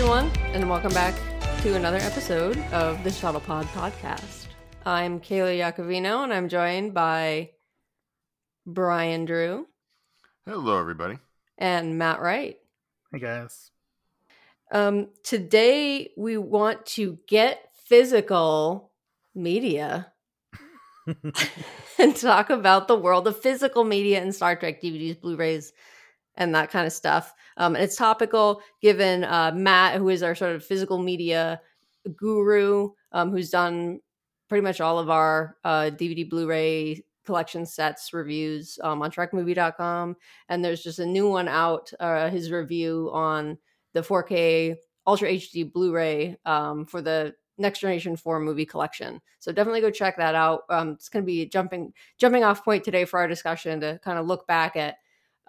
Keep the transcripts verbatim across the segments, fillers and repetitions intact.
everyone, and welcome back to another episode of the ShuttlePod podcast. I'm Kayla Iacovino, and I'm joined by Brian Drew. Hello, everybody. And Matt Wright. Hey, guys. Um, today, we want to get physical media and talk about the world of physical media and Star Trek D V Ds, Blu-rays, and that kind of stuff. Um, and it's topical given uh, Matt, who is our sort of physical media guru, um, who's done pretty much all of our uh, D V D Blu-ray collection sets reviews um, on Trek Movie dot com. And there's just a new one out, uh, his review on the four K Ultra H D Blu-ray um, for the Next Generation four movie collection. So definitely go check that out. Um, it's going to be jumping jumping off point today for our discussion to kind of look back at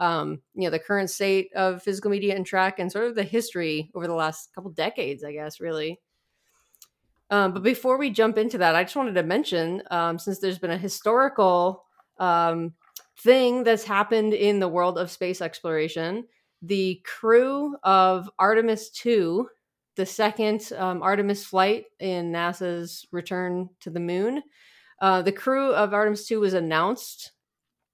Um, you know, the current state of physical media and track and sort of the history over the last couple decades, I guess, really. Um, but before we jump into that, I just wanted to mention, um, since there's been a historical um, thing that's happened in the world of space exploration, the crew of Artemis two, the second um, Artemis flight in NASA's return to the moon, uh, the crew of Artemis two was announced.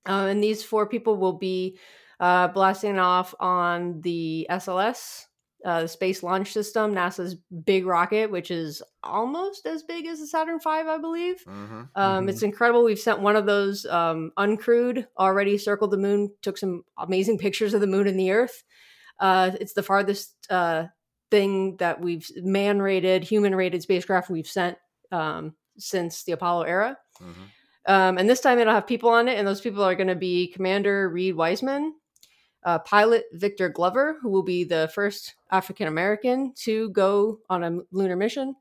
Uh, and these four people will be uh, blasting off on the S L S, uh, the Space Launch System, NASA's big rocket, which is almost as big as the Saturn V, I believe. Mm-hmm. Um, mm-hmm. It's incredible. We've sent one of those um, uncrewed, already circled the moon, took some amazing pictures of the moon and the Earth. Uh, it's the farthest uh, thing that we've man-rated, human-rated spacecraft we've sent um, since the Apollo era. Mm-hmm. Um, and this time it'll have people on it, and those people are going to be Commander Reed Wiseman, uh, pilot Victor Glover, who will be the first African-American to go on a lunar mission,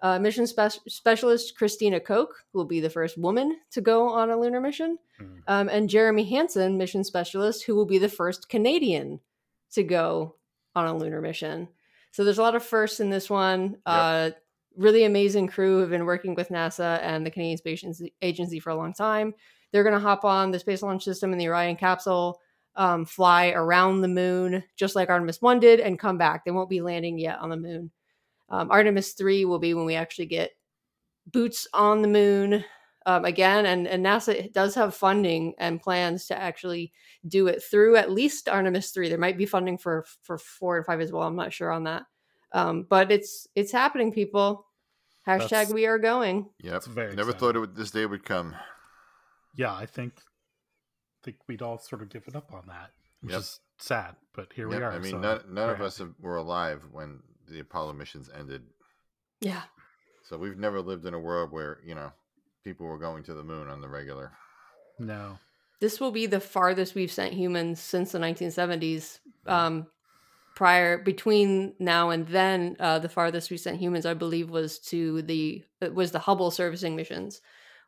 uh, mission spe- specialist Christina Koch, who will be the first woman to go on a lunar mission, mm. um, and Jeremy Hansen, mission specialist, who will be the first Canadian to go on a lunar mission. So there's a lot of firsts in this one. Yep. Uh Really amazing crew have been working with NASA and the Canadian Space Agency for a long time. They're going to hop on the Space Launch System and the Orion capsule, um, fly around the moon, just like Artemis one did, and come back. They won't be landing yet on the moon. Um, Artemis three will be when we actually get boots on the moon um, again. And, and NASA does have funding and plans to actually do it through at least Artemis three. There might be funding for, for four and five as well. I'm not sure on that. Um, but it's it's happening, people. Hashtag that's, we are going. Yep. Never exciting. Thought it would, this day would come. Yeah, I think think we'd all sort of given up on that, which yep. is sad. But here yep. we are. I mean, so none, none of happy. us were alive when the Apollo missions ended. Yeah. So we've never lived in a world where, you know, people were going to the moon on the regular. No. This will be the farthest we've sent humans since the nineteen seventies. Yeah. Um Prior, between now and then, uh, the farthest we sent humans, I believe, was to the was the Hubble servicing missions,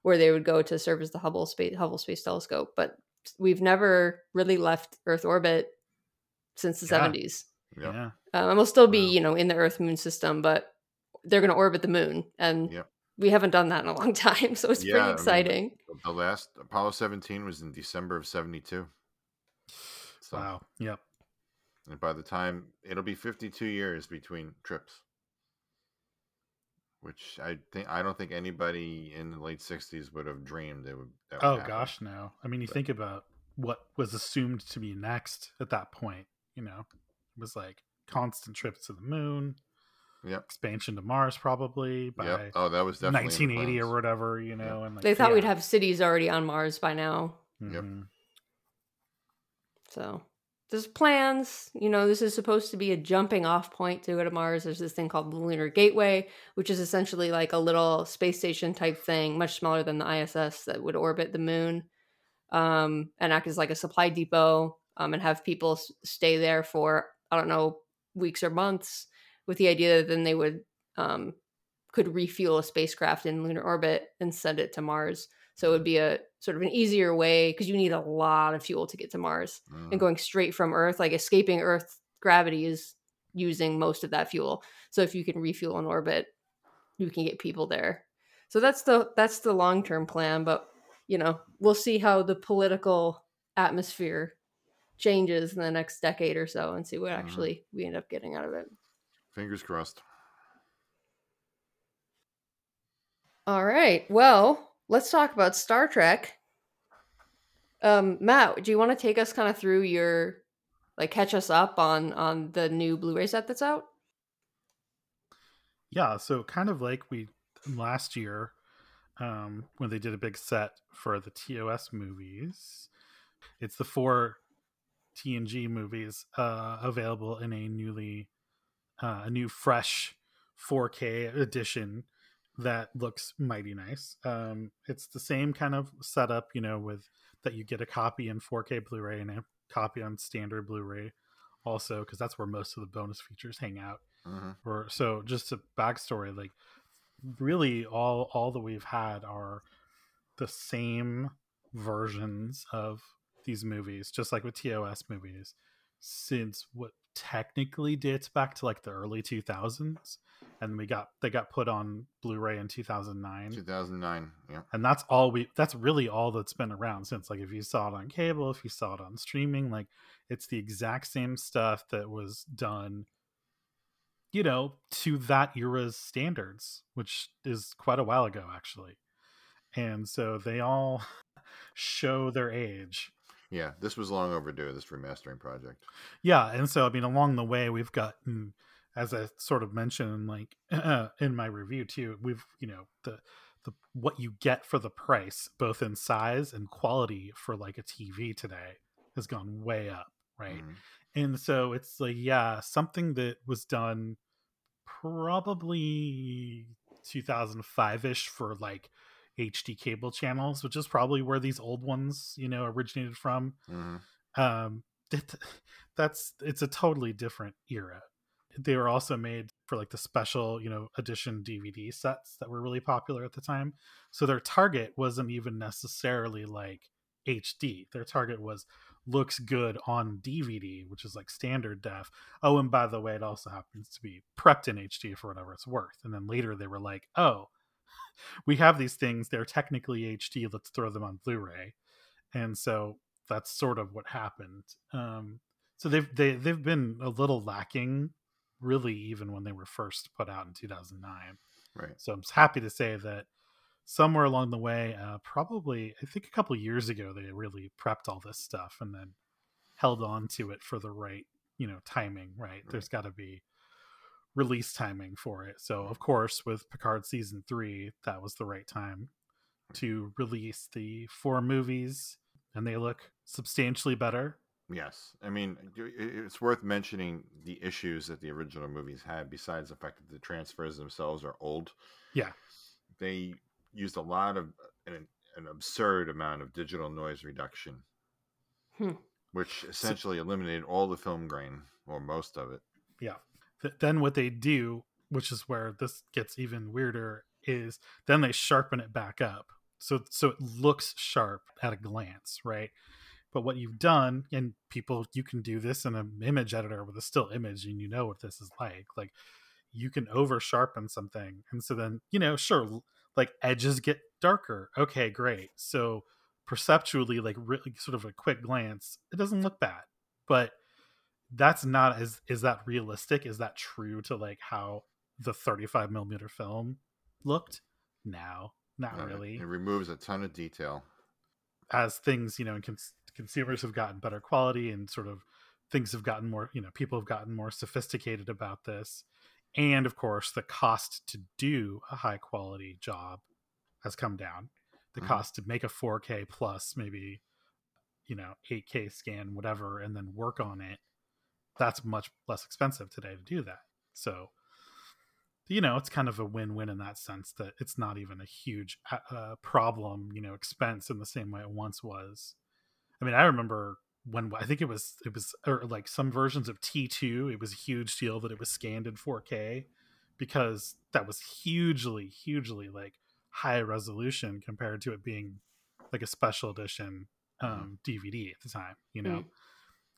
where they would go to service the Hubble Space Hubble Space Telescope. But we've never really left Earth orbit since the yeah. seventies. Yeah, um, and we'll still be, wow. you know, in the Earth Moon system, but they're going to orbit the Moon, and yeah. we haven't done that in a long time. So it's yeah, pretty exciting. I mean, the last Apollo seventeen was in December of seventy-two. So. Wow. Yep. And by the time, it'll be fifty-two years between trips, which I think I don't think anybody in the late sixties would have dreamed it would. That would oh happen. Gosh, no! I mean, you but, think about what was assumed to be next at that point. You know, it was like constant trips to the moon, yep. expansion to Mars, probably by yep. oh, that was definitely nineteen eighty or whatever. You know, yep. and like, they thought yeah. we'd have cities already on Mars by now. Mm-hmm. Yep. So. There's plans, you know, this is supposed to be a jumping off point to go to Mars. There's this thing called the Lunar Gateway, which is essentially like a little space station type thing, much smaller than the I S S that would orbit the moon um, and act as like a supply depot um, and have people stay there for, I don't know, weeks or months with the idea that then they would um, could refuel a spacecraft in lunar orbit and send it to Mars. So it would be a sort of an easier way because you need a lot of fuel to get to Mars mm. and going straight from Earth, like escaping Earth gravity is using most of that fuel. So if you can refuel in orbit, you can get people there. So that's the, that's the long-term plan, but you know, we'll see how the political atmosphere changes in the next decade or so and see what mm. actually we end up getting out of it. Fingers crossed. All right. Well, let's talk about Star Trek. Um, Matt, do you want to take us kind of through your, like, catch us up on, on the new Blu-ray set that's out? Yeah. So kind of like we last year, um, when they did a big set for the T O S movies, it's the four T N G movies uh, available in a newly, uh, a new fresh four K edition that looks mighty nice. Um, it's the same kind of setup, you know, with that you get a copy in four K Blu-ray and a copy on standard Blu-ray also, because that's where most of the bonus features hang out. Mm-hmm. Or, so just a backstory, like really all, all that we've had are the same versions of these movies, just like with T O S movies, since what technically dates back to like the early two thousands, and we got they got put on Blu-ray in two thousand nine two thousand nine. Yeah, and that's all we that's really all that's been around since. Like if you saw it on cable, if you saw it on streaming, like it's the exact same stuff that was done, you know, to that era's standards, which is quite a while ago actually. And so they all show their age. Yeah, this was long overdue, this remastering project. Yeah, and so, I mean, along the way, we've gotten, as I sort of mentioned, like, in my review, too, we've, you know, the the what you get for the price, both in size and quality for, like, a T V today has gone way up, right? Mm-hmm. And so it's, like, yeah, something that was done probably two thousand five-ish for, like, H D cable channels, which is probably where these old ones, you know, originated from. Mm-hmm. Um, it, that's it's a totally different era. They were also made for like the special, you know, edition D V D sets that were really popular at the time. So their target wasn't even necessarily like H D. Their target was looks good on D V D, which is like standard def. Oh, and by the way, it also happens to be prepped in H D for whatever it's worth. And then later they were like, oh, we have these things, they're technically H D, let's throw them on Blu-ray. And so that's sort of what happened. Um, so they've, they, they've been a little lacking, really, even when they were first put out in two thousand nine. Right. So I'm happy to say that somewhere along the way, uh, probably, I think a couple years ago, they really prepped all this stuff and then held on to it for the right, you know, timing, right? Right. There's got to be release timing for it. So of course with Picard season three, that was the right time to release the four movies, and they look substantially better. Yes. I mean, it's worth mentioning the issues that the original movies had, besides the fact that the transfers themselves are old. Yeah. They used a lot of an, an absurd amount of digital noise reduction, hmm. which essentially so, eliminated all the film grain or most of it. Yeah. Then what they do, which is where this gets even weirder, is then they sharpen it back up. So so it looks sharp at a glance, right? But what you've done, and people, you can do this in an image editor with a still image, and you know what this is like. Like, you can over-sharpen something. And so then, you know, sure, like, edges get darker. Okay, great. So perceptually, like, really sort of a quick glance, it doesn't look bad. But that's not as is that realistic? Is that true to like how the thirty-five millimeter film looked? No, not no, really. It, it removes a ton of detail. As things, you know, and cons- consumers have gotten better quality, and sort of things have gotten more, you know, people have gotten more sophisticated about this. And of course, the cost to do a high quality job has come down. The mm-hmm. cost to make a four K plus, maybe, you know, eight K scan, whatever, and then work on it, that's much less expensive today to do that. So, you know, it's kind of a win-win in that sense, that it's not even a huge uh, problem, you know, expense in the same way it once was. I mean, I remember when, I think it was, it was or like some versions of T two, it was a huge deal that it was scanned in four K, because that was hugely, hugely like high resolution compared to it being like a special edition um, D V D at the time, you know? Mm.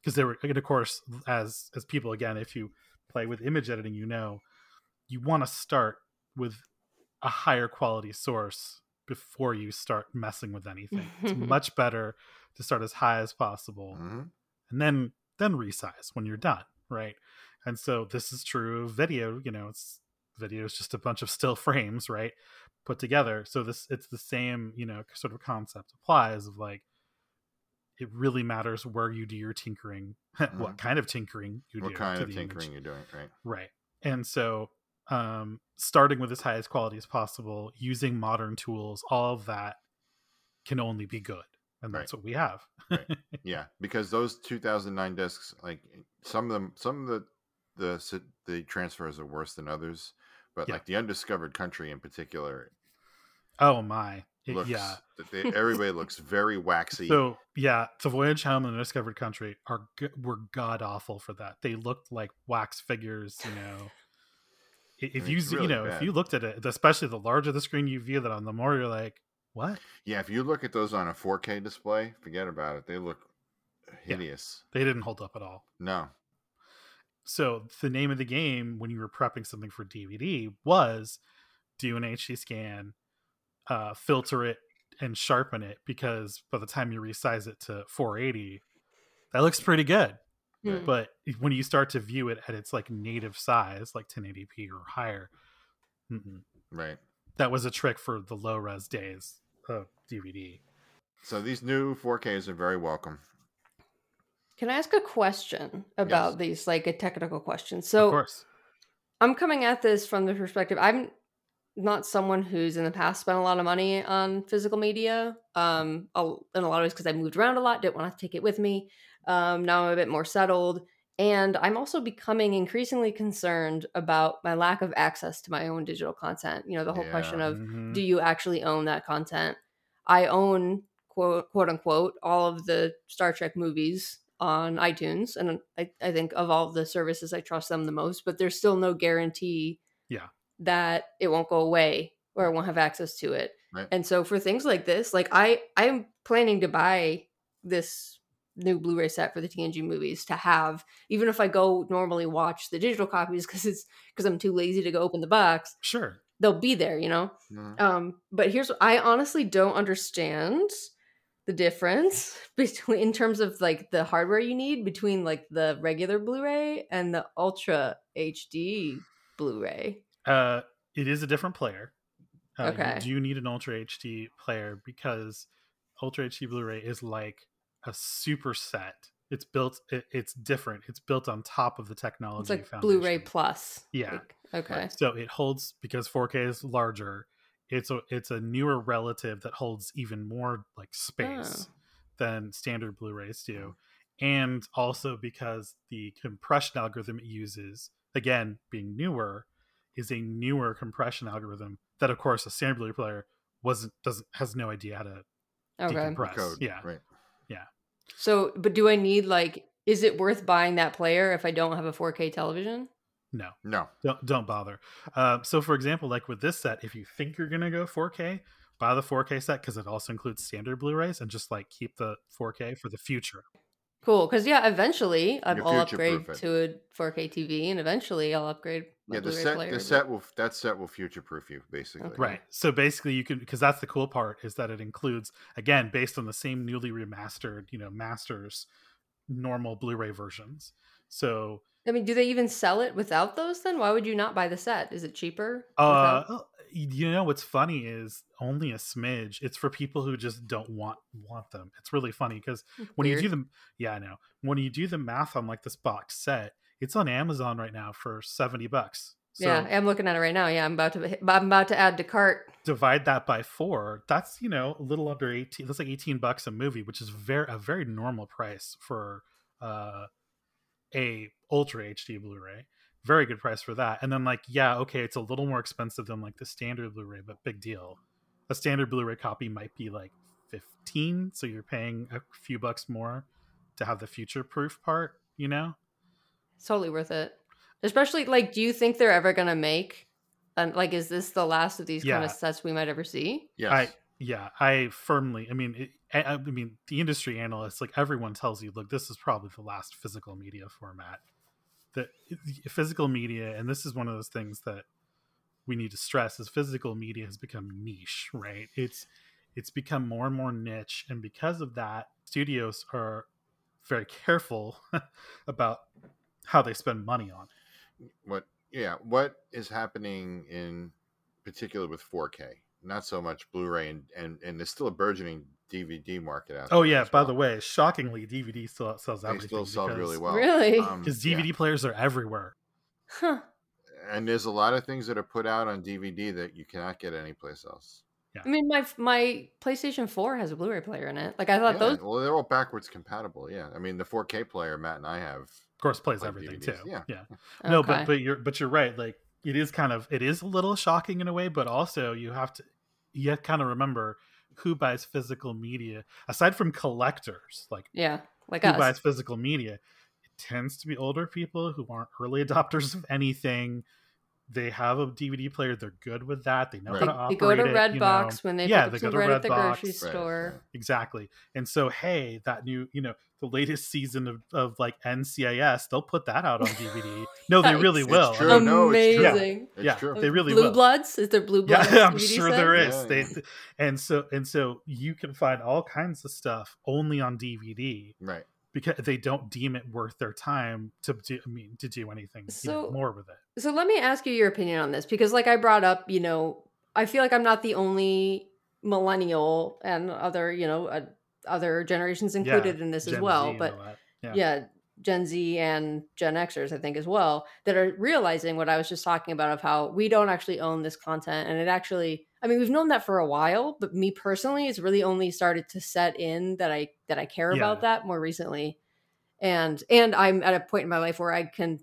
Because they were, and of course, as as people, again, if you play with image editing, you know, you want to start with a higher quality source before you start messing with anything. It's much better to start as high as possible, mm-hmm. and then then resize when you're done, right? And so this is true of video. You know, it's video is just a bunch of still frames, right, put together. So this, it's the same, you know, sort of concept applies of like, it really matters where you do your tinkering, mm-hmm. what kind of tinkering you what do. What kind of tinkering image. You're doing, right? Right. And so um, starting with as high as quality as possible, using modern tools, all of that can only be good. And that's right. what we have. Right. Yeah. Because those two thousand nine discs, like some of them, some of the, the, the transfers are worse than others, but yeah. like The Undiscovered Country in particular. Oh my. Looks, yeah. They, everybody looks very waxy. So yeah, The Voyage Home and The Undiscovered Country are were god awful for that. They looked like wax figures, you know. If I mean, you really you know bad. If you looked at it, especially the larger the screen you view that on, the more you're like, what? Yeah, if you look at those on a four K display, forget about it. They look hideous. Yeah, they didn't hold up at all. No. So the name of the game when you were prepping something for D V D was do an H D scan. Uh, filter it and sharpen it, because by the time you resize it to four eighty, that looks pretty good. Mm. But when you start to view it at its like native size, like ten eighty p or higher, mm-mm. right? That was a trick for the low res days of D V D. So these new four Ks are very welcome. Can I ask a question about yes. these, like a technical question? So, of course. I'm coming at this from the perspective I'm. not someone who's in the past spent a lot of money on physical media, um, in a lot of ways because I moved around a lot, didn't want to take it with me. Um, now I'm a bit more settled. And I'm also becoming increasingly concerned about my lack of access to my own digital content. You know, the whole yeah. question of, mm-hmm. do you actually own that content? I own, quote, quote unquote, all of the Star Trek movies on iTunes. And I, I think of all the services, I trust them the most, but there's still no guarantee yeah. that it won't go away or I won't have access to it. Right. And so for things like this, like I, I'm planning to buy this new Blu-ray set for the T N G movies to have, even if I go normally watch the digital copies, cause it's, cause I'm too lazy to go open the box. Sure. They'll be there, you know? Mm-hmm. Um, but here's, I honestly don't understand the difference between in terms of like the hardware you need between like the regular Blu-ray and the Ultra H D Blu-ray. Uh, it is a different player. Uh, okay. You do need an Ultra H D player because Ultra H D Blu-ray is like a superset. It's built. It, it's different. It's built on top of the technology. It's like foundation. Blu-ray Plus. Yeah. Like, okay. Right. So it holds, because four K is larger. It's a it's a newer relative that holds even more like space oh. than standard Blu-rays do, and also because the compression algorithm it uses, again being newer, is a newer compression algorithm that, of course, a standard Blu-ray player wasn't doesn't has no idea how to okay. decompress. Code, yeah, right. Yeah. So, but do I need like? Is it worth buying that player if I don't have a four K television? No, no, don't don't bother. Uh, so, for example, like with this set, if you think you're gonna go four K, buy the four K set because it also includes standard Blu-rays, and just like keep the four K for the future. Cool, because yeah, eventually I'm, I'll upgrade to a four K T V, and eventually I'll upgrade. Yeah, the set, player, the set will that set will future-proof you basically. Okay. Right, so basically you can, because that's the cool part is that it includes, again, based on the same newly remastered, you know, masters, normal Blu-ray versions. So I mean, do they even sell it without those? Then why would you not buy the set? Is it cheaper? Uh, without? You know what's funny is only a smidge. It's for people who just don't want want them. It's really funny because when Weird. you do the yeah, I know when you do the math on like this box set, it's on Amazon right now for seventy bucks. So yeah, I'm looking at it right now. Yeah, I'm about to hit, I'm about to add to cart. Divide that by four. That's, you know, a little under eighteen. That's like eighteen bucks a movie, which is very a very normal price for uh, a Ultra H D Blu-ray. Very good price for that. And then like, yeah, okay, it's a little more expensive than like the standard Blu-ray, but big deal. A standard Blu-ray copy might be like fifteen, so you're paying a few bucks more to have the future-proof part, you know? It's totally worth it. Especially, like, do you think they're ever going to make, um, like, is this the last of these yeah. kind of sets we might ever see? Yes. I, yeah, I firmly, I mean, it, I, I mean, the industry analysts, like, everyone tells you, look, this is probably the last physical media format. That physical media, and this is one of those things that we need to stress, is physical media has become niche, right? It's it's become more and more niche, and because of that, studios are very careful about how they spend money on what, yeah, what is happening in particular with four K? Not so much Blu-ray, and, and, and there's still a burgeoning D V D market out there. Oh, yeah. By well. the way, shockingly, D V D still sells everything. They still sell because, really well. Really? Um, because D V D yeah. players are everywhere. Huh. And there's a lot of things that are put out on D V D that you cannot get anyplace else. Yeah. I mean, my my PlayStation four has a Blu-ray player in it. Like, I thought yeah, those... Well, they're all backwards compatible, yeah. I mean, the four K player Matt and I have... Of course, plays everything, D V Ds. Too. Yeah. yeah. Okay. No, but, but, you're, but you're right. Like, it is kind of... It is a little shocking in a way, but also you have to... You kind of remember who buys physical media. Aside from collectors, like... Yeah, like who us. Who buys physical media... tends to be older people who aren't early adopters of anything. They have a D V D player. They're good with that. They know right. how to operate. They go to Redbox when they yeah, they go to Redbox at the grocery store. Right. Exactly. And so, hey, that new, you know, the latest season of, of like N C I S, they'll put that out on D V D. No, they really it's will. True. No, amazing. It's true. Yeah, it's yeah true. They really Blue will. Blue Bloods? Is there Blue Bloods? Yeah, I'm D V D sure set? There is. Yeah, yeah. They, and so, and so you can find all kinds of stuff only on D V D. Right. Because they don't deem it worth their time to do, I mean, to do anything so, you know, more with it. So let me ask you your opinion on this, because like I brought up, you know, I feel like I'm not the only millennial, and other, you know, uh, other generations included yeah, in this Gen as well. Z but yeah. yeah, Gen Z and Gen Xers, I think, as well, that are realizing what I was just talking about, of how we don't actually own this content. And it actually, I mean, we've known that for a while, but me personally, it's really only started to set in that I that I care yeah. about that more recently. And and I'm at a point in my life where I can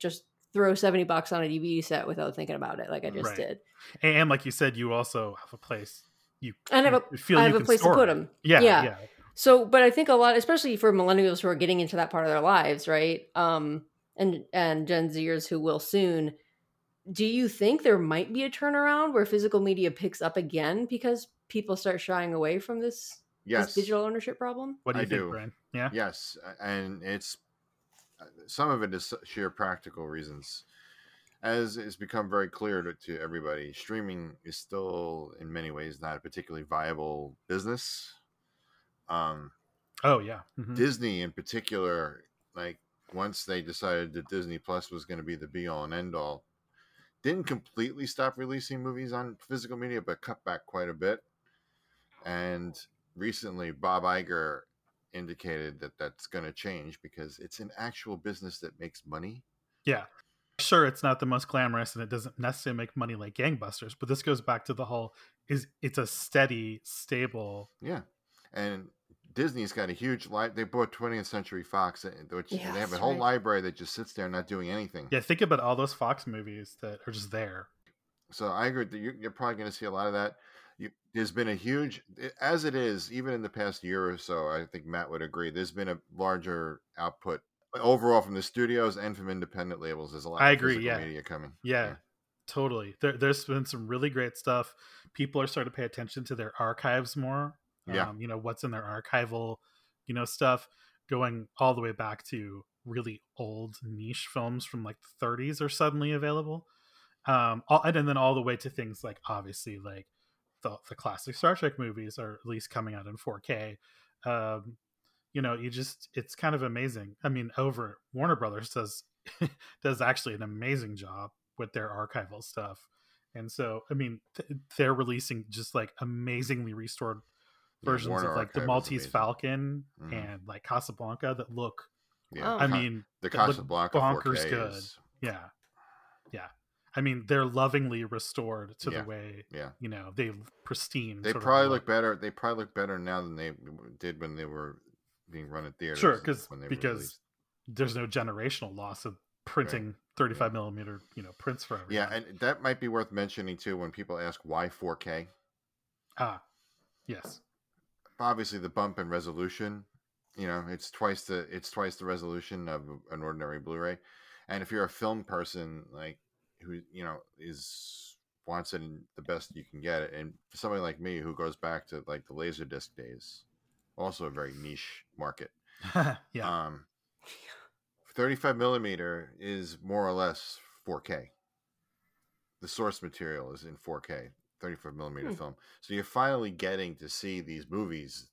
just throw seventy bucks on a D V D set without thinking about it, like I just right. did. And like you said, you also have a place you and I have a, feel I have you a can place to put them. Yeah, yeah, yeah. So, but I think a lot, especially for millennials who are getting into that part of their lives, right? Um, and and Gen Zers who will soon. Do you think there might be a turnaround where physical media picks up again because people start shying away from this, yes. this digital ownership problem? What do you I think, do. Brian? Yeah. Yes, and it's some of it is sheer practical reasons. As it's become very clear to, to everybody, streaming is still in many ways not a particularly viable business. Um, oh yeah, mm-hmm. Disney in particular, like once they decided that Disney Plus was going to be the be-all and end-all. Didn't completely stop releasing movies on physical media, but cut back quite a bit. And recently, Bob Iger indicated that that's going to change because it's an actual business that makes money. Yeah. Sure, it's not the most glamorous and it doesn't necessarily make money like gangbusters, but this goes back to the whole, is it's a steady, stable... Yeah. And Disney's got a huge library. They bought twentieth century fox, which yes, they have a whole right. library that just sits there not doing anything. Yeah, think about all those Fox movies that are just there. So I agree that you're probably going to see a lot of that. You, there's been a huge, as it is, even in the past year or so, I think Matt would agree, there's been a larger output overall from the studios and from independent labels. There's a lot I of agree, physical yeah. media coming. Yeah. yeah. Totally. There, there's been some really great stuff. People are starting to pay attention to their archives more. Yeah. Um, you know, what's in their archival, you know, stuff, going all the way back to really old niche films from like the thirties are suddenly available. Um, all, and then all the way to things like, obviously, like the, the classic Star Trek movies are at least coming out in four K. Um, you know, you just, it's kind of amazing. I mean, over at Warner Brothers does, does actually an amazing job with their archival stuff. And so, I mean, th- they're releasing just like amazingly restored versions Warner of like the Maltese Falcon mm-hmm. and like Casablanca that look yeah. I mean the Casablanca bonkers good is... yeah yeah I mean they're lovingly restored to yeah. the way yeah. you know they pristine they probably look better they probably look better now than they did when they were being run at theaters sure cause, when they because released. There's no generational loss of printing right. thirty-five yeah. millimeter you know prints forever yeah and that might be worth mentioning too when people ask why four K ah yes obviously the bump in resolution, you know, it's twice the it's twice the resolution of an ordinary Blu-ray. And if you're a film person, like who, you know, is wants it in the best you can get it. And for somebody like me who goes back to like the Laserdisc days, also a very niche market. yeah. Um, thirty-five millimeter is more or less four K. The source material is in four K. thirty-five millimeter hmm. film. So you're finally getting to see these movies,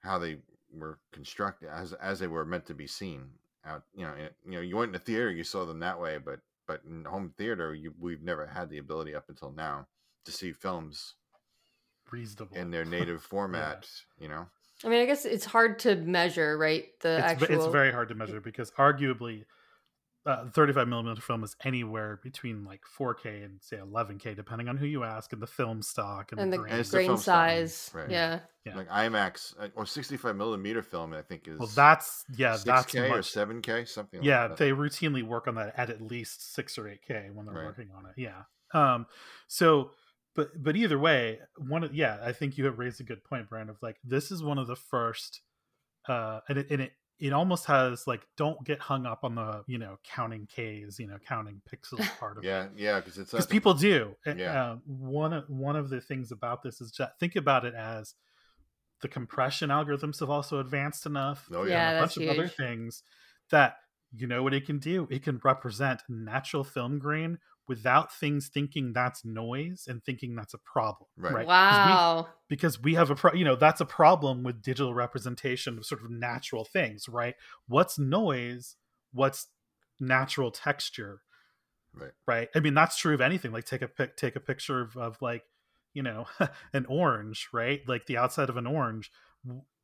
how they were constructed as, as they were meant to be seen. out, you know, you know, you went to theater, you saw them that way, but but in home theater, you, we've never had the ability up until now to see films reasonable in their native format. Yeah. You know, I mean, I guess it's hard to measure, right? The it's, actual... it's very hard to measure because arguably, uh, the thirty-five millimeter film is anywhere between like four K and say eleven K, depending on who you ask, and the film stock and, and the, the grain, and it's the grain film size. Stock, right? Yeah. yeah, like IMAX or sixty-five millimeter film, I think is well. That's yeah, six K that's much. Or seven K, something. Yeah, like that. They routinely work on that at at least six or eight K when they're right. working on it. Yeah. Um. So. But but either way, one of, yeah, I think you have raised a good point, Brian, of like, this is one of the first, uh, and it, and it it almost has like, don't get hung up on the, you know, counting Ks, you know, counting pixels part of yeah, it. Yeah, yeah, because it's because people do. Yeah. Uh, one of one of the things about this is just think about it as the compression algorithms have also advanced enough. Oh yeah, yeah and a bunch huge. Of other things that you know what it can do. It can represent natural film grain without things thinking that's noise and thinking that's a problem. Right. right? Wow. We, because we have a, pro, you know, that's a problem with digital representation of sort of natural things, right? What's noise? What's natural texture? Right. Right. I mean, that's true of anything. Like take a pic, take a picture of, of like, you know, an orange, right? Like the outside of an orange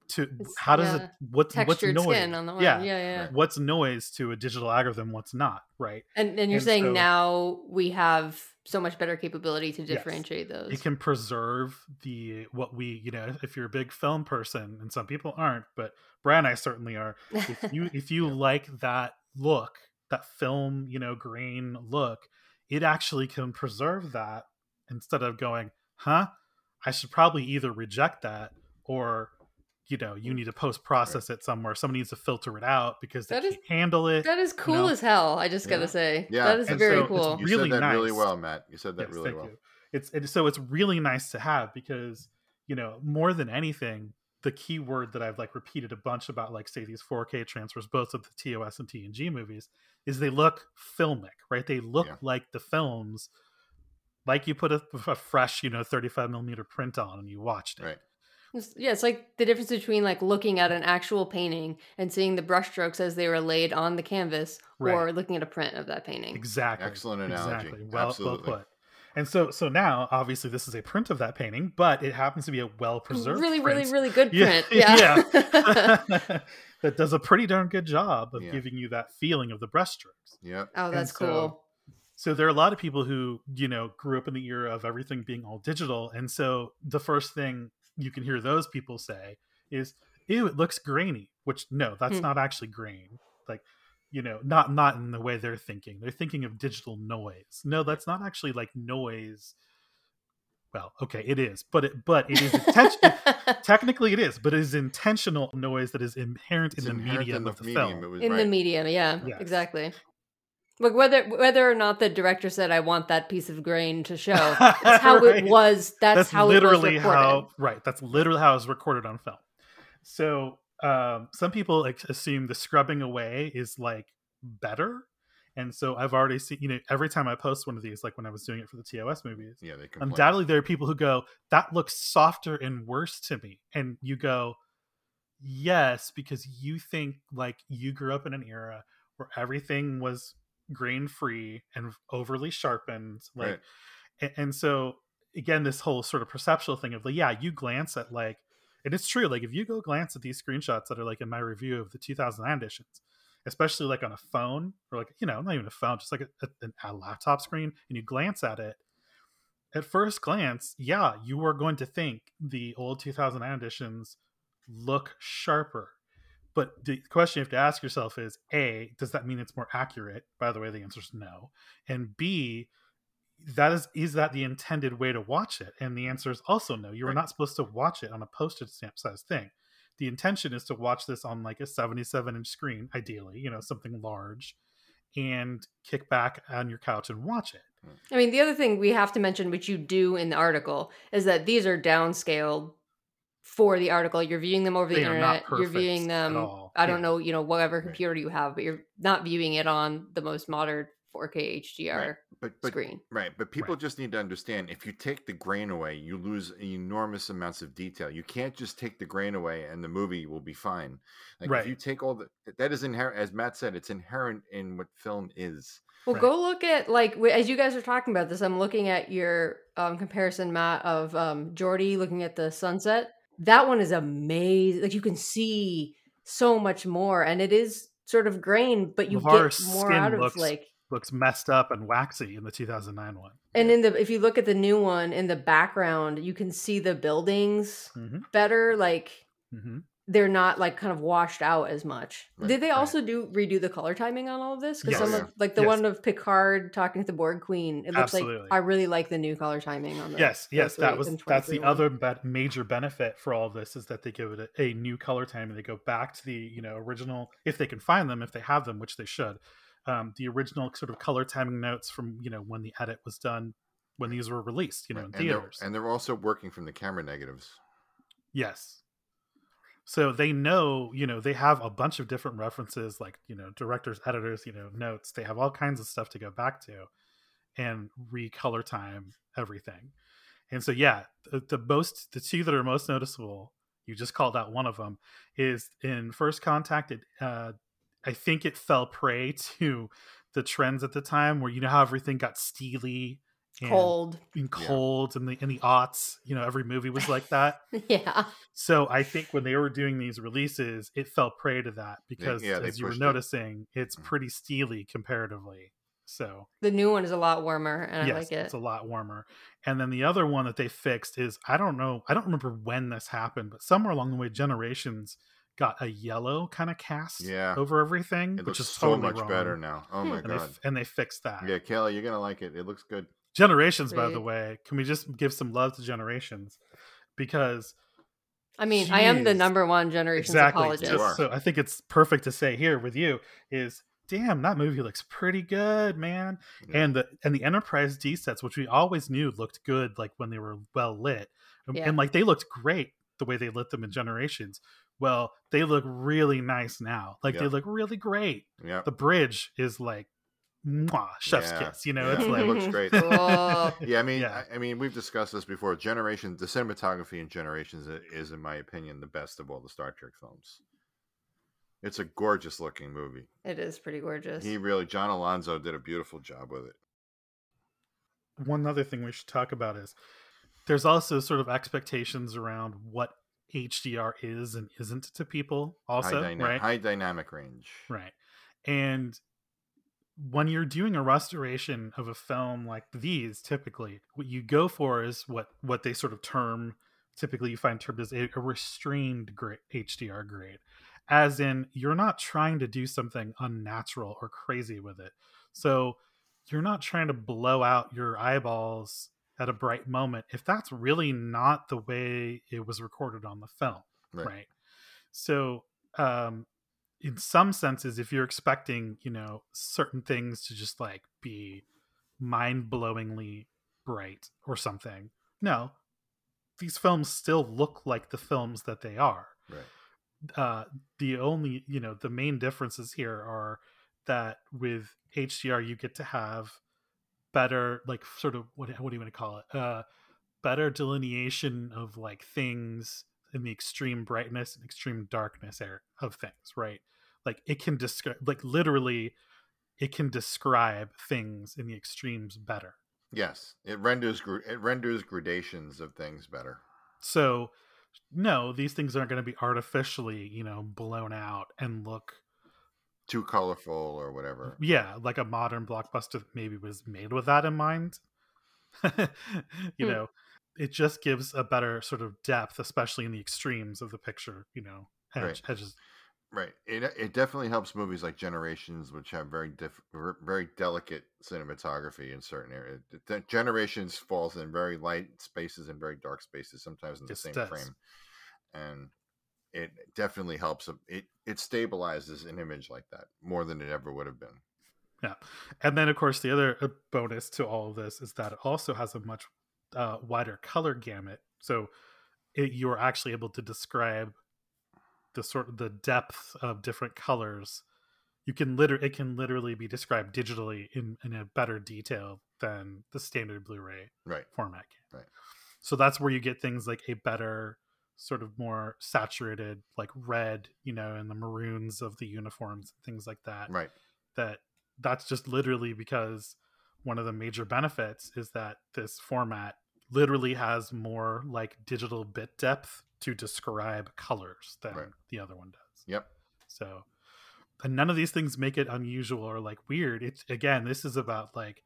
to it's, how does yeah. it, what, textured what's noise? Skin on the one. Yeah. yeah, yeah. Right. What's noise to a digital algorithm? What's not, right? And and you're and saying so, now we have so much better capability to differentiate yes. those. It can preserve the, what we, you know, if you're a big film person, and some people aren't, but Brian and I certainly are. If you, if you yeah. like that look, that film, you know, grain look, it actually can preserve that instead of going, huh, I should probably either reject that or, you know, you need to post-process right. it somewhere. Somebody needs to filter it out because they that can't is, handle it. That is cool you know? as hell. I just yeah. gotta say, yeah. that is and very so cool. You really said that nice. really well, Matt. You said that yes, really thank well. You. It's it, so it's really nice to have because, you know, more than anything, the key word that I've like repeated a bunch about, like say these four K transfers, both of the T O S and T N G movies, is they look filmic, right? They look yeah. like the films, like you put a, a fresh, you know, thirty-five millimeter print on and you watched it. Right. Yeah, it's like the difference between like looking at an actual painting and seeing the brushstrokes as they were laid on the canvas right. or looking at a print of that painting. Exactly. Excellent analogy. Exactly. Well, Absolutely. well put. And so so now, obviously, this is a print of that painting, but it happens to be a well-preserved really, print. Really, really good print. Yeah. yeah. yeah. That does a pretty darn good job of yeah. giving you that feeling of the brushstrokes. Yeah. Oh, that's so, cool. So there are a lot of people who, you know, grew up in the era of everything being all digital. And so the first thing you can hear those people say is, ew, it looks grainy, which no, that's hmm. not actually grain. Like, you know, not, not in the way they're thinking. They're thinking of digital noise. No, that's not actually like noise. Well, okay, it is, but it, but it is, inten- technically it is, but it is intentional noise that is inherent it's in the inherent medium in the of the medium, film. It was, in right. the medium. Yeah, yes. exactly. Like whether whether or not the director said, I want that piece of grain to show, that's how right. it was. That's, that's how literally it was recorded. How, right. That's literally how it was recorded on film. So um, some people like, assume the scrubbing away is like better. And so I've already seen, you know, every time I post one of these, like when I was doing it for the T O S movies, yeah, they complain. Undoubtedly there are people who go, that looks softer and worse to me. And you go, yes, because you think like you grew up in an era where everything was grain free and overly sharpened like right. and, and so again this whole sort of perceptual thing of like yeah you glance at like and it's true like if you go glance at these screenshots that are like in my review of the two thousand nine editions, especially like on a phone or like you know not even a phone just like a, a, a laptop screen, and you glance at it at first glance yeah you are going to think the old two thousand nine editions look sharper. But the question you have to ask yourself is, A, does that mean it's more accurate? By the way, the answer is no. And B, that is, is that the intended way to watch it? And the answer is also no. You are right. not supposed to watch it on a postage stamp size thing. The intention is to watch this on like a seventy-seven inch screen, ideally, you know, something large, and kick back on your couch and watch it. I mean, the other thing we have to mention, which you do in the article, is that these are downscaled for the article. You're viewing them over the they internet. You're viewing them. I don't yeah. know, you know, whatever computer right. you have, but you're not viewing it on the most modern four K H D R right. but, but, screen. Right. But people right. just need to understand, if you take the grain away, you lose enormous amounts of detail. You can't just take the grain away and the movie will be fine. Like right. if you take all the, that is inherent, as Matt said, it's inherent in what film is. Well, right. go look at, like, as you guys are talking about this, I'm looking at your um, comparison, Matt, of um, Geordi looking at the sunset. That one is amazing. Like, you can see so much more, and it is sort of grain, but you Laura's get more out of looks, like looks messed up and waxy in the two thousand nine one. And in the if you look at the new one, in the background, you can see the buildings mm-hmm. better. Like mm-hmm. they're not like kind of washed out as much. Right, Did they right. also do redo the color timing on all of this? Because yes. some of, like the yes. one of Picard talking to the Borg Queen, it looks Absolutely. like I really like the new color timing on the Yes, yes, that was that's the one. Other be- major benefit for all of this is that they give it a, a new color timing. They go back to the you know original, if they can find them, if they have them, which they should. Um, the original sort of color timing notes from you know when the edit was done, when these were released, you know, right. in theaters. And they're, and they're also working from the camera negatives. Yes. So they know, you know, they have a bunch of different references, like, you know, directors, editors, you know, notes. They have all kinds of stuff to go back to and recolor time everything. And so, yeah, the, the most, the two that are most noticeable, you just called out one of them, is in First Contact. It, uh, I think it fell prey to the trends at the time where, you know, how everything got steely. And, cold and cold yeah. and the in the aughts, you know, every movie was like that. yeah. So I think when they were doing these releases, it fell prey to that because, yeah, yeah, as you were noticing, it. it's pretty steely comparatively. So the new one is a lot warmer, and yes, I like it. It's a lot warmer. And then the other one that they fixed is I don't know, I don't remember when this happened, but somewhere along the way, Generations got a yellow kind of cast yeah. over everything, it which is so totally much wrong. better now. Oh my and god! They, and they fixed that. Yeah, Kayla, you're gonna like it. It looks good. Generations, by the way, can we just give some love to Generations? Because I mean, geez, I am the number one Generations exactly, apologist. Just, so I think it's perfect to say here with you is, damn, that movie looks pretty good, man. Yeah. And the and the Enterprise D sets, which we always knew looked good, like when they were well lit, yeah. and like they looked great the way they lit them in Generations. Well, they look really nice now. Like yep. they look really great. Yep. The bridge is like. Mwah, chef's yeah, kiss, you know, yeah, it's like it looks great. yeah, I mean, yeah. I, I mean, we've discussed this before. Generations, the cinematography in Generations is, in my opinion, the best of all the Star Trek films. It's a gorgeous looking movie. It is pretty gorgeous. He really, John Alonzo did a beautiful job with it. One other thing we should talk about is there's also sort of expectations around what H D R is and isn't to people. Also, high dyna- right? high dynamic range, right, and. When you're doing a restoration of a film like these, typically what you go for is what, what they sort of term, typically you find termed as a, a restrained grade, H D R grade, as in you're not trying to do something unnatural or crazy with it. So you're not trying to blow out your eyeballs at a bright moment if that's really not the way it was recorded on the film. Right. right? So, um, in some senses, if you're expecting, you know, certain things to just like be mind-blowingly bright or something, no, these films still look like the films that they are. Right. Uh, the only, you know, the main differences here are that with H D R, you get to have better, like, sort of what what do you want to call it? Uh, better delineation of like things in the extreme brightness and extreme darkness of things, right? Like it can describe, like literally it can describe things in the extremes better. Yes. It renders, it renders gradations of things better. So no, these things aren't going to be artificially, you know, blown out and look too colorful or whatever. Yeah. Like a modern blockbuster maybe was made with that in mind, you hmm. know, it just gives a better sort of depth, especially in the extremes of the picture, you know, edge, right. edges. Right. It it definitely helps movies like Generations, which have very diff, very delicate cinematography in certain areas. Generations falls in very light spaces and very dark spaces, sometimes in the same does. frame. And it definitely helps. It, it stabilizes an image like that more than it ever would have been. Yeah. And then, of course, the other bonus to all of this is that it also has a much Uh, wider color gamut, so it, you're actually able to describe the sort of the depth of different colors. You can liter it can literally be described digitally in, in a better detail than the standard Blu-ray right. format can. Right. So that's where you get things like a better, sort of more saturated, like red, you know, and the maroons of the uniforms and things like that. Right. That that's just literally because one of the major benefits is that this format literally has more like digital bit depth to describe colors than right. the other one does. Yep. So, and none of these things make it unusual or like weird. It's again, this is about like,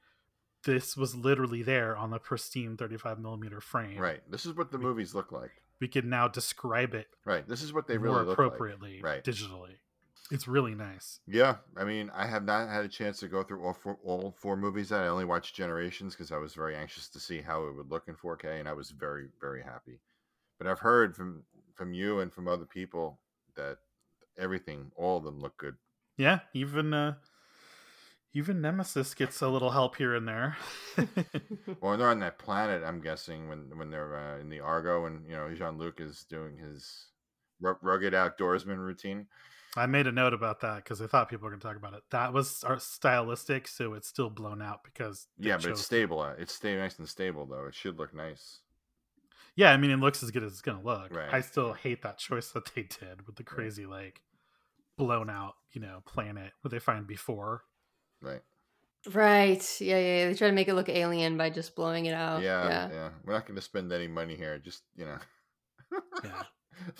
this was literally there on the pristine thirty-five millimeter frame. Right. This is what the we, movies look like. We can now describe it. Right. This is what they really more look appropriately like. Right. Digitally. It's really nice. Yeah. I mean, I have not had a chance to go through all four, all four movies. That I only watched Generations because I was very anxious to see how it would look in four K, and I was very, very happy. But I've heard from, from you and from other people that everything, all of them look good. Yeah. Even uh, even Nemesis gets a little help here and there. Well, they're on that planet, I'm guessing, when, when they're uh, in the Argo and, you know, Jean-Luc is doing his rugged outdoorsman routine. I made a note about that because I thought people were going to talk about it. That was our stylistic, so it's still blown out because yeah, but it's stable. It. It's stay nice and stable, though. It should look nice. Yeah, I mean, it looks as good as it's going to look. Right. I still hate that choice that they did with the crazy, right. like blown out, you know, planet where they find before. Right. Right. Yeah, yeah, yeah. They try to make it look alien by just blowing it out. Yeah, yeah. yeah. We're not going to spend any money here. Just, you know. yeah.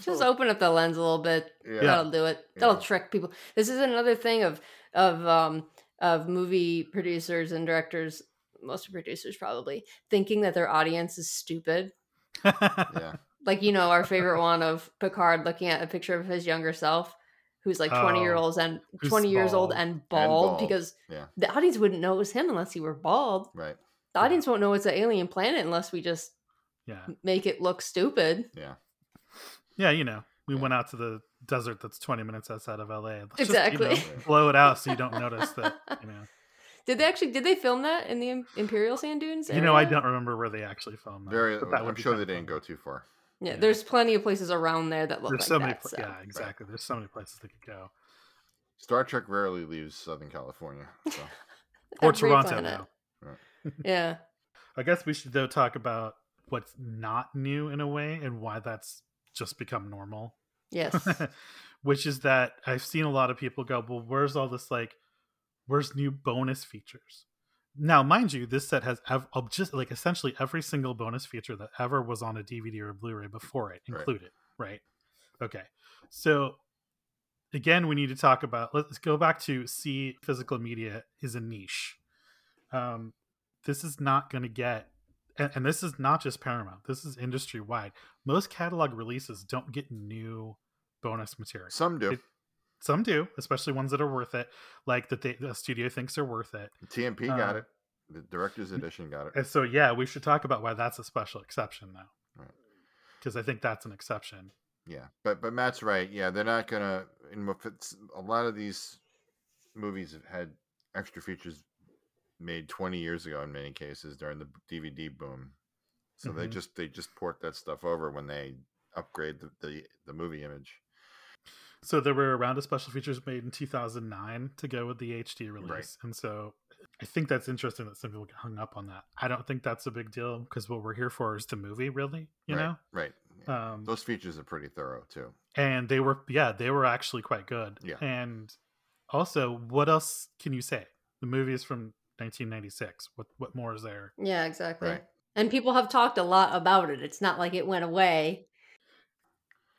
Just open up the lens a little bit. Yeah. That'll do it. That'll yeah. trick people. This is another thing of of um, of movie producers and directors, most producers probably, thinking that their audience is stupid. yeah. Like, you know, our favorite one of Picard looking at a picture of his younger self, who's like twenty oh, year olds and twenty years bald. old and bald, and bald. because yeah. the audience wouldn't know it was him unless he were bald. Right. The audience yeah. won't know it's an alien planet unless we just yeah. make it look stupid. Yeah. Yeah, you know, we yeah. went out to the desert that's twenty minutes outside of L A. Let's exactly. Just, you know, blow it out so you don't notice that, you know. Did they actually, did they film that in the Imperial Sand Dunes area? You know, I don't remember where they actually filmed that. Very, that I'm sure they didn't go too far. Yeah, yeah, there's plenty of places around there that look there's like so many that. Pl- so. Yeah, exactly. Right. There's so many places they could go. Star Trek rarely leaves Southern California. So. or Toronto now. Right. Yeah. I guess we should, though, talk about what's not new in a way and why that's just become normal. Yes. Which is that I've seen a lot of people go, well, where's all this, like, where's new bonus features? Now, mind you, this set has ev- just like essentially every single bonus feature that ever was on a D V D or a Blu-ray before it included, right? right? Okay. So again, we need to talk about, let's go back to see physical media is a niche. Um, this is not going to get And, and this is not just Paramount. This is industry wide. Most catalog releases don't get new bonus material. Some do. It, some do, especially ones that are worth it, like that they, the studio thinks are worth it. T M P um, got it. The director's edition got it. And so, yeah, we should talk about why that's a special exception, though, because right. I think that's an exception. Yeah, but but Matt's right. Yeah, they're not gonna. A lot of these movies have had extra features made twenty years ago in many cases during the D V D boom, so mm-hmm. they just they just port that stuff over when they upgrade the, the the movie image. So there were a round of special features made in two thousand nine to go with the H D release, right. and so I think that's interesting that some people get hung up on that. I don't think that's a big deal because what we're here for is the movie, really. You right. know, right? Yeah. Um, Those features are pretty thorough too, and they were yeah they were actually quite good. Yeah, and also what else can you say? The movie is from nineteen ninety-six. What what more is there? Yeah, exactly. Right. And people have talked a lot about it. It's not like it went away.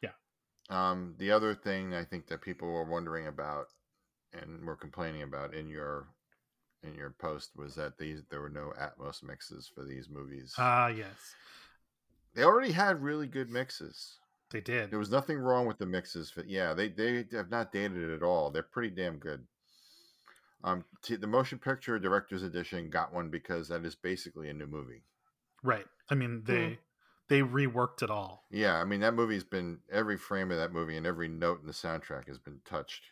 Yeah. Um, the other thing I think that people were wondering about and were complaining about in your in your post was that these there were no Atmos mixes for these movies. Ah, uh, yes. They already had really good mixes. They did. There was nothing wrong with the mixes. For, yeah, they they have not dated it at all. They're pretty damn good. Um, t- the Motion Picture Director's Edition got one because that is basically a new movie, right? I mean, they mm-hmm. they reworked it all. Yeah, I mean that movie's been every frame of that movie and every note in the soundtrack has been touched.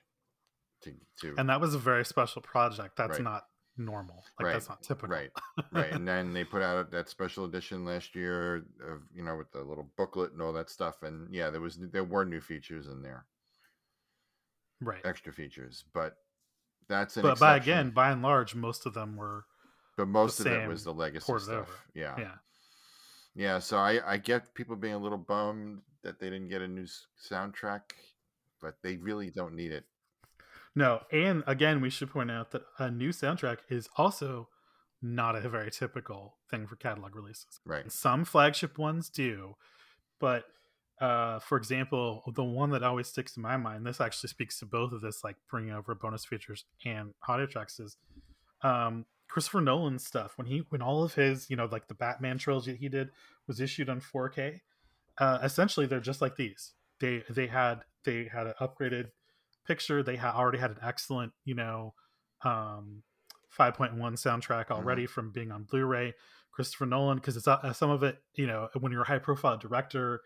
To, to... and that was a very special project. That's right. not normal. Like right. that's not typical. Right, right. And then they put out that special edition last year, of, you know, with the little booklet and all that stuff. And yeah, there was there were new features in there, right? Extra features, but. That's an but exception. By again, by and large, most of them were But most of it was the legacy stuff. Yeah. Yeah. Yeah. So I, I get people being a little bummed that they didn't get a new soundtrack, but they really don't need it. No. And again, we should point out that a new soundtrack is also not a very typical thing for catalog releases. Right. And some flagship ones do, but uh, for example, the one that always sticks in my mind, this actually speaks to both of this, like bringing over bonus features and audio tracks, is um, Christopher Nolan's stuff. When he, when all of his, you know, like the Batman trilogy that he did was issued on four K, uh, essentially they're just like these. They, they had, they had an upgraded picture. They had already had an excellent, you know, um, five point one soundtrack already mm-hmm. from being on Blu-ray. Christopher Nolan, because it's uh, some of it, you know, when you're a high profile director,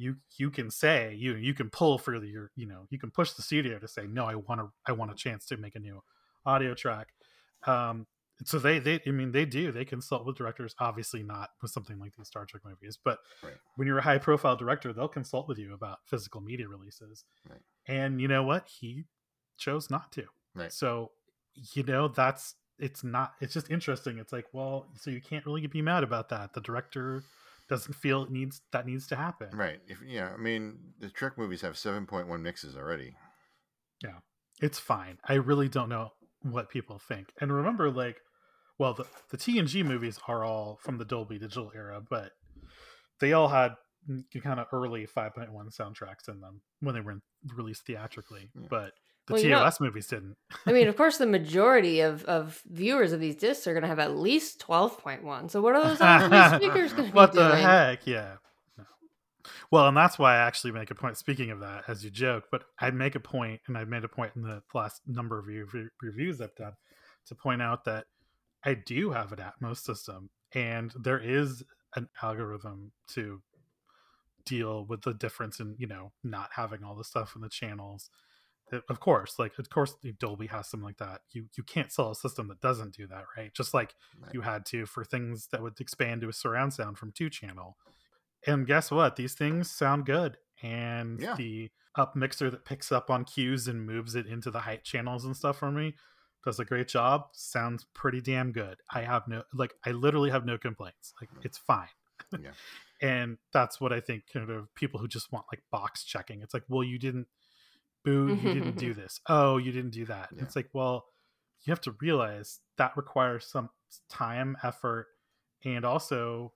you, you can say, you, you can pull for your, you know, you can push the studio to say, no, I want to, I want a chance to make a new audio track. Um, So they, they, I mean, they do, they consult with directors, obviously not with something like these Star Trek movies, but right. when you're a high profile director, they'll consult with you about physical media releases. Right. And you know what? He chose not to. Right. So, you know, that's, it's not, it's just interesting. It's like, well, so you can't really be mad about that. The director doesn't feel it needs, that needs to happen. Right. If, yeah. I mean, the Trek movies have seven point one mixes already. Yeah. It's fine. I really don't know what people think. And remember, like, well, the, the T N G movies are all from the Dolby Digital era, but they all had kind of early five point one soundtracks in them when they were in, released theatrically, yeah. but the well, T O S know, movies didn't. I mean, of course, the majority of, of viewers of these discs are going to have at least twelve point one. So what are those other speakers going to be doing? What the heck, yeah. No. Well, and that's why I actually make a point, speaking of that, as you joke, but I make a point, and I've made a point in the last number of re- re- reviews I've done, to point out that I do have an Atmos system, and there is an algorithm to deal with the difference in, you know, not having all the stuff in the channels. It, of course, like, of course Dolby has something like that. You you can't sell a system that doesn't do that, right? Just like right. you had to for things that would expand to a surround sound from two channel. And guess what? These things sound good. And yeah. the up mixer that picks up on cues and moves it into the height channels and stuff for me does a great job. Sounds pretty damn good. I have no, like, I literally have no complaints. Like, it's fine. Yeah. And that's what I think kind of people who just want like box checking. It's like, well, you didn't boo, you didn't do this. Oh, you didn't do that. Yeah. It's like, well, you have to realize that requires some time, effort, and also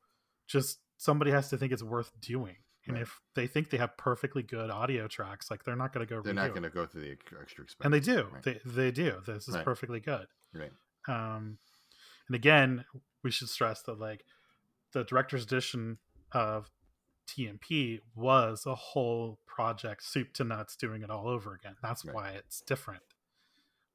just somebody has to think it's worth doing. And right. if they think they have perfectly good audio tracks, like they're not going to go, they're not going to go through the extra expense. And they do, right. they they do. This is right. perfectly good. Right. Um, and again, we should stress that like the director's edition of T M P was a whole project, soup to nuts, doing it all over again. That's right. why it's different.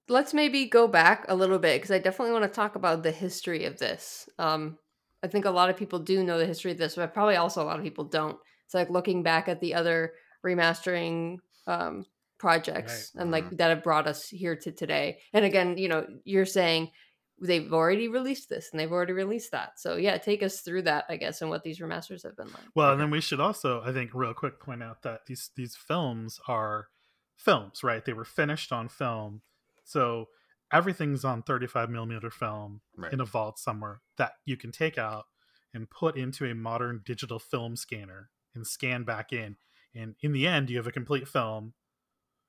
Let's maybe go back a little bit, because I definitely want to talk about the history of this. Um, I think a lot of people do know the history of this, but probably also a lot of people don't. It's like looking back at the other remastering um, projects right. and like mm-hmm. that have brought us here to today. And again, you know, you're saying they've already released this and they've already released that. So yeah, take us through that, I guess, and what these remasters have been like. Well, and then we should also, I think, real quick point out that these, these films are films, right? They were finished on film. So everything's on thirty-five millimeter film right. in a vault somewhere that you can take out and put into a modern digital film scanner and scan back in, and in the end you have a complete film,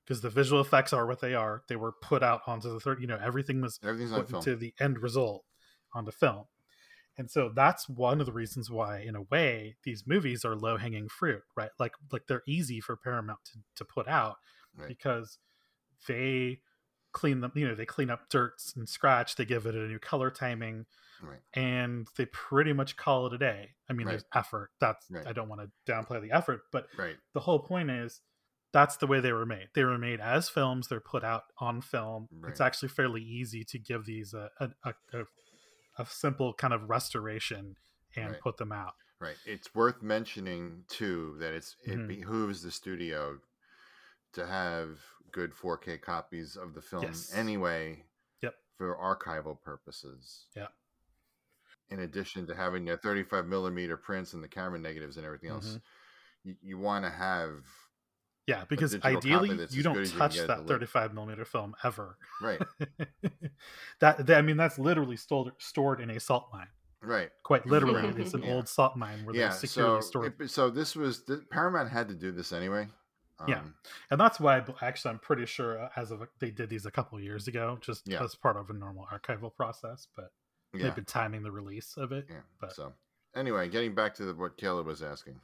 because the visual effects are what they are. They were put out onto the third, you know, everything was put into the end result onto film. And so that's one of the reasons why, in a way, these movies are low-hanging fruit, right? Like, like they're easy for Paramount to, to put out right. because they clean them, you know, they clean up dirt and scratch, they give it a new color timing. Right. And they pretty much call it a day. I mean, right. there's effort. That's right. I don't want to downplay the effort, but right. the whole point is that's the way they were made. They were made as films. They're put out on film. Right. It's actually fairly easy to give these a a, a, a simple kind of restoration and right. put them out. Right. It's worth mentioning too that it's it mm-hmm. behooves the studio to have good four K copies of the film yes. anyway. Yep. For archival purposes. Yeah. In addition to having their thirty-five millimeter prints and the camera negatives and everything else, mm-hmm. you, you want to have Yeah, because ideally you don't touch you that thirty-five millimeter film ever. Right. that, that I mean, that's literally stored stored in a salt mine. Right. Quite literally, it's an yeah. old salt mine where yeah, they're securely so stored. It, so this was the, Paramount had to do this anyway. Um, yeah, and that's why actually I'm pretty sure as of they did these a couple of years ago, just yeah. as part of a normal archival process, but yeah. they've been timing the release of it. Yeah. But. So anyway, getting back to the, what Kayla was asking.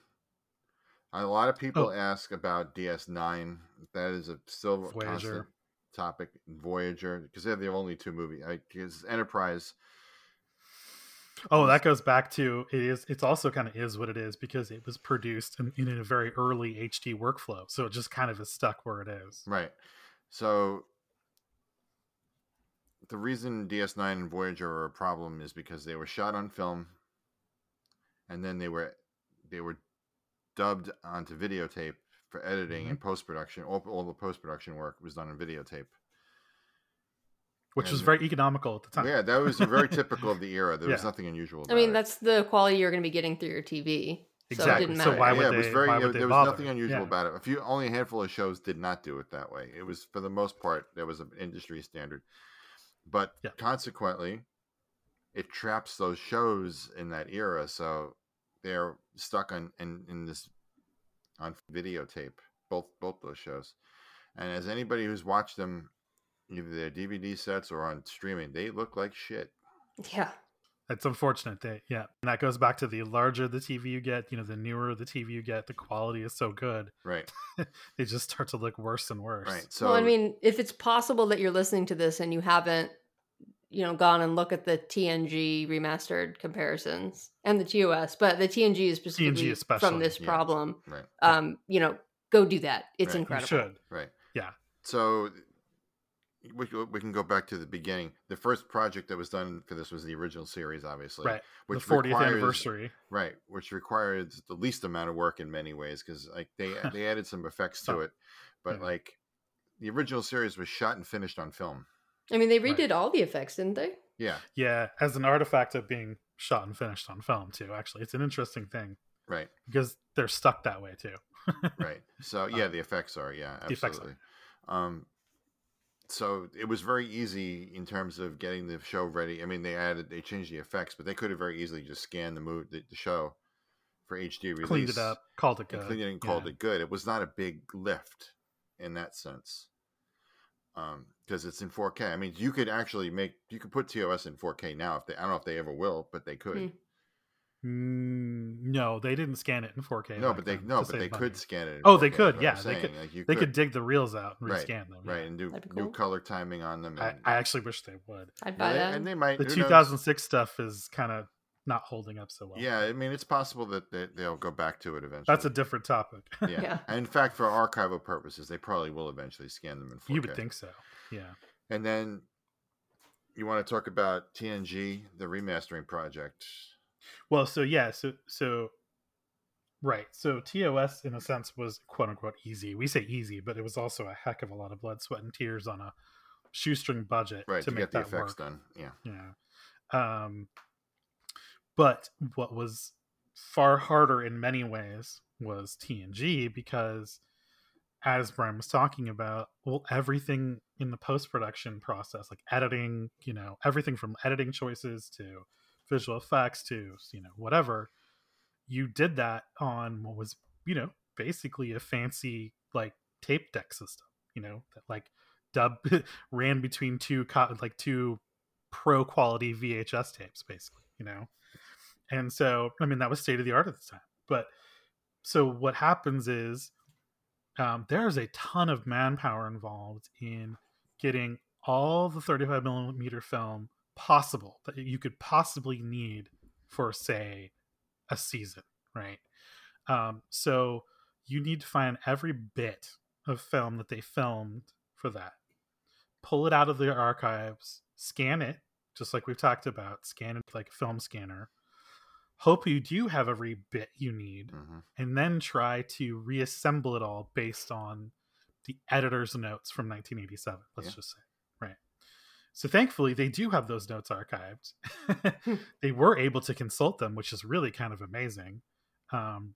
A lot of people oh. ask about D S nine. That is a still Voyager. constant topic. Voyager, because they're the only two movies. Because Enterprise. Oh, that goes back to it is. It's also kind of is what it is because it was produced in, in a very early H D workflow, so it just kind of is stuck where it is. Right. So the reason D S nine and Voyager are a problem is because they were shot on film, and then they were they were. dubbed onto videotape for editing mm-hmm. and post-production. All, all the post-production work was done on videotape. Which and was very economical at the time. Yeah, that was very typical of the era. There yeah. was nothing unusual about I mean, it. That's the quality you're going to be getting through your T V. Exactly. So, it didn't matter. so why would yeah, they, it was very, why would it, they There bother? was nothing unusual yeah. about it. A few, only a handful of shows did not do it that way. It was, for the most part, there was an industry standard. But yeah. consequently, it traps those shows in that era. So they're stuck on in, in this on videotape, both both those shows. And as anybody who's watched them, either their D V D sets or on streaming, they look like shit. Yeah. That's unfortunate. They, yeah. And that goes back to the larger the T V you get, you know, the newer the T V you get, the quality is so good. Right. They just start to look worse and worse. Right. So well, I mean, if it's possible that you're listening to this and you haven't, you know, gone and look at the T N G remastered comparisons and the T O S, but the T N G is specifically T N G from this yeah. problem. Right. Um, you know, go do that. It's right. incredible. You should. Right. Yeah. So we, we can go back to the beginning. The first project that was done for this was the original series, obviously. Right. Which the fortieth requires, anniversary. Right. Which required the least amount of work in many ways because like they they added some effects to it, but yeah. like the original series was shot and finished on film. I mean, they redid right. all the effects, didn't they? Yeah. Yeah, as an artifact of being shot and finished on film, too, actually. It's an interesting thing. Right. Because they're stuck that way, too. Right. So, yeah, the effects are, yeah, absolutely. The effects are. Um, so, it was very easy in terms of getting the show ready. I mean, they added, they changed the effects, but they could have very easily just scanned the, movie, the, the show for H D release. Cleaned it up, called it good. And cleaned it and yeah. called it good. It was not a big lift in that sense. Um, because it's in four K. I mean, you could actually make you could put T O S in four K now. If they, I don't know if they ever will, but they could. Mm, no, they didn't scan it in four K. No, like but they no, but they money. could scan it. In oh, four K, they could. Yeah, they could, like could. They could dig the reels out and rescan right, them. Yeah. Right, and do cool. new color timing on them. And, I, I actually wish they would. I'd buy that. And they might. The two thousand six stuff is kind of not holding up so well. Yeah, I mean, it's possible that they, they'll go back to it eventually. That's a different topic. yeah. yeah. And in fact, for archival purposes, they probably will eventually scan them in four K. You would think so. Yeah. And then you want to talk about T N G, the remastering project. Well, so yeah, so so right. So T O S in a sense was quote unquote easy. We say easy, but it was also a heck of a lot of blood, sweat, and tears on a shoestring budget right, to, to make get that the effects work. done. Yeah. Yeah. Um But what was far harder in many ways was T N G because, as Brian was talking about, well, everything in the post-production process, like editing, you know, everything from editing choices to visual effects to, you know, whatever, you did that on what was, you know, basically a fancy, like, tape deck system, you know, that, like, dub ran between two, co- like, two pro-quality V H S tapes, basically, you know? And so, I mean, that was state of the art at the time. But so what happens is um, there's a ton of manpower involved in getting all the thirty-five millimeter film possible that you could possibly need for, say, a season, right? Um, so you need to find every bit of film that they filmed for that. Pull it out of the archives, scan it, just like we've talked about, scan it like a film scanner. Hope you do have every bit you need, mm-hmm. and then try to reassemble it all based on the editor's notes from nineteen eighty-seven, let's yeah. just say. Right. So thankfully, they do have those notes archived. They were able to consult them, which is really kind of amazing. Um,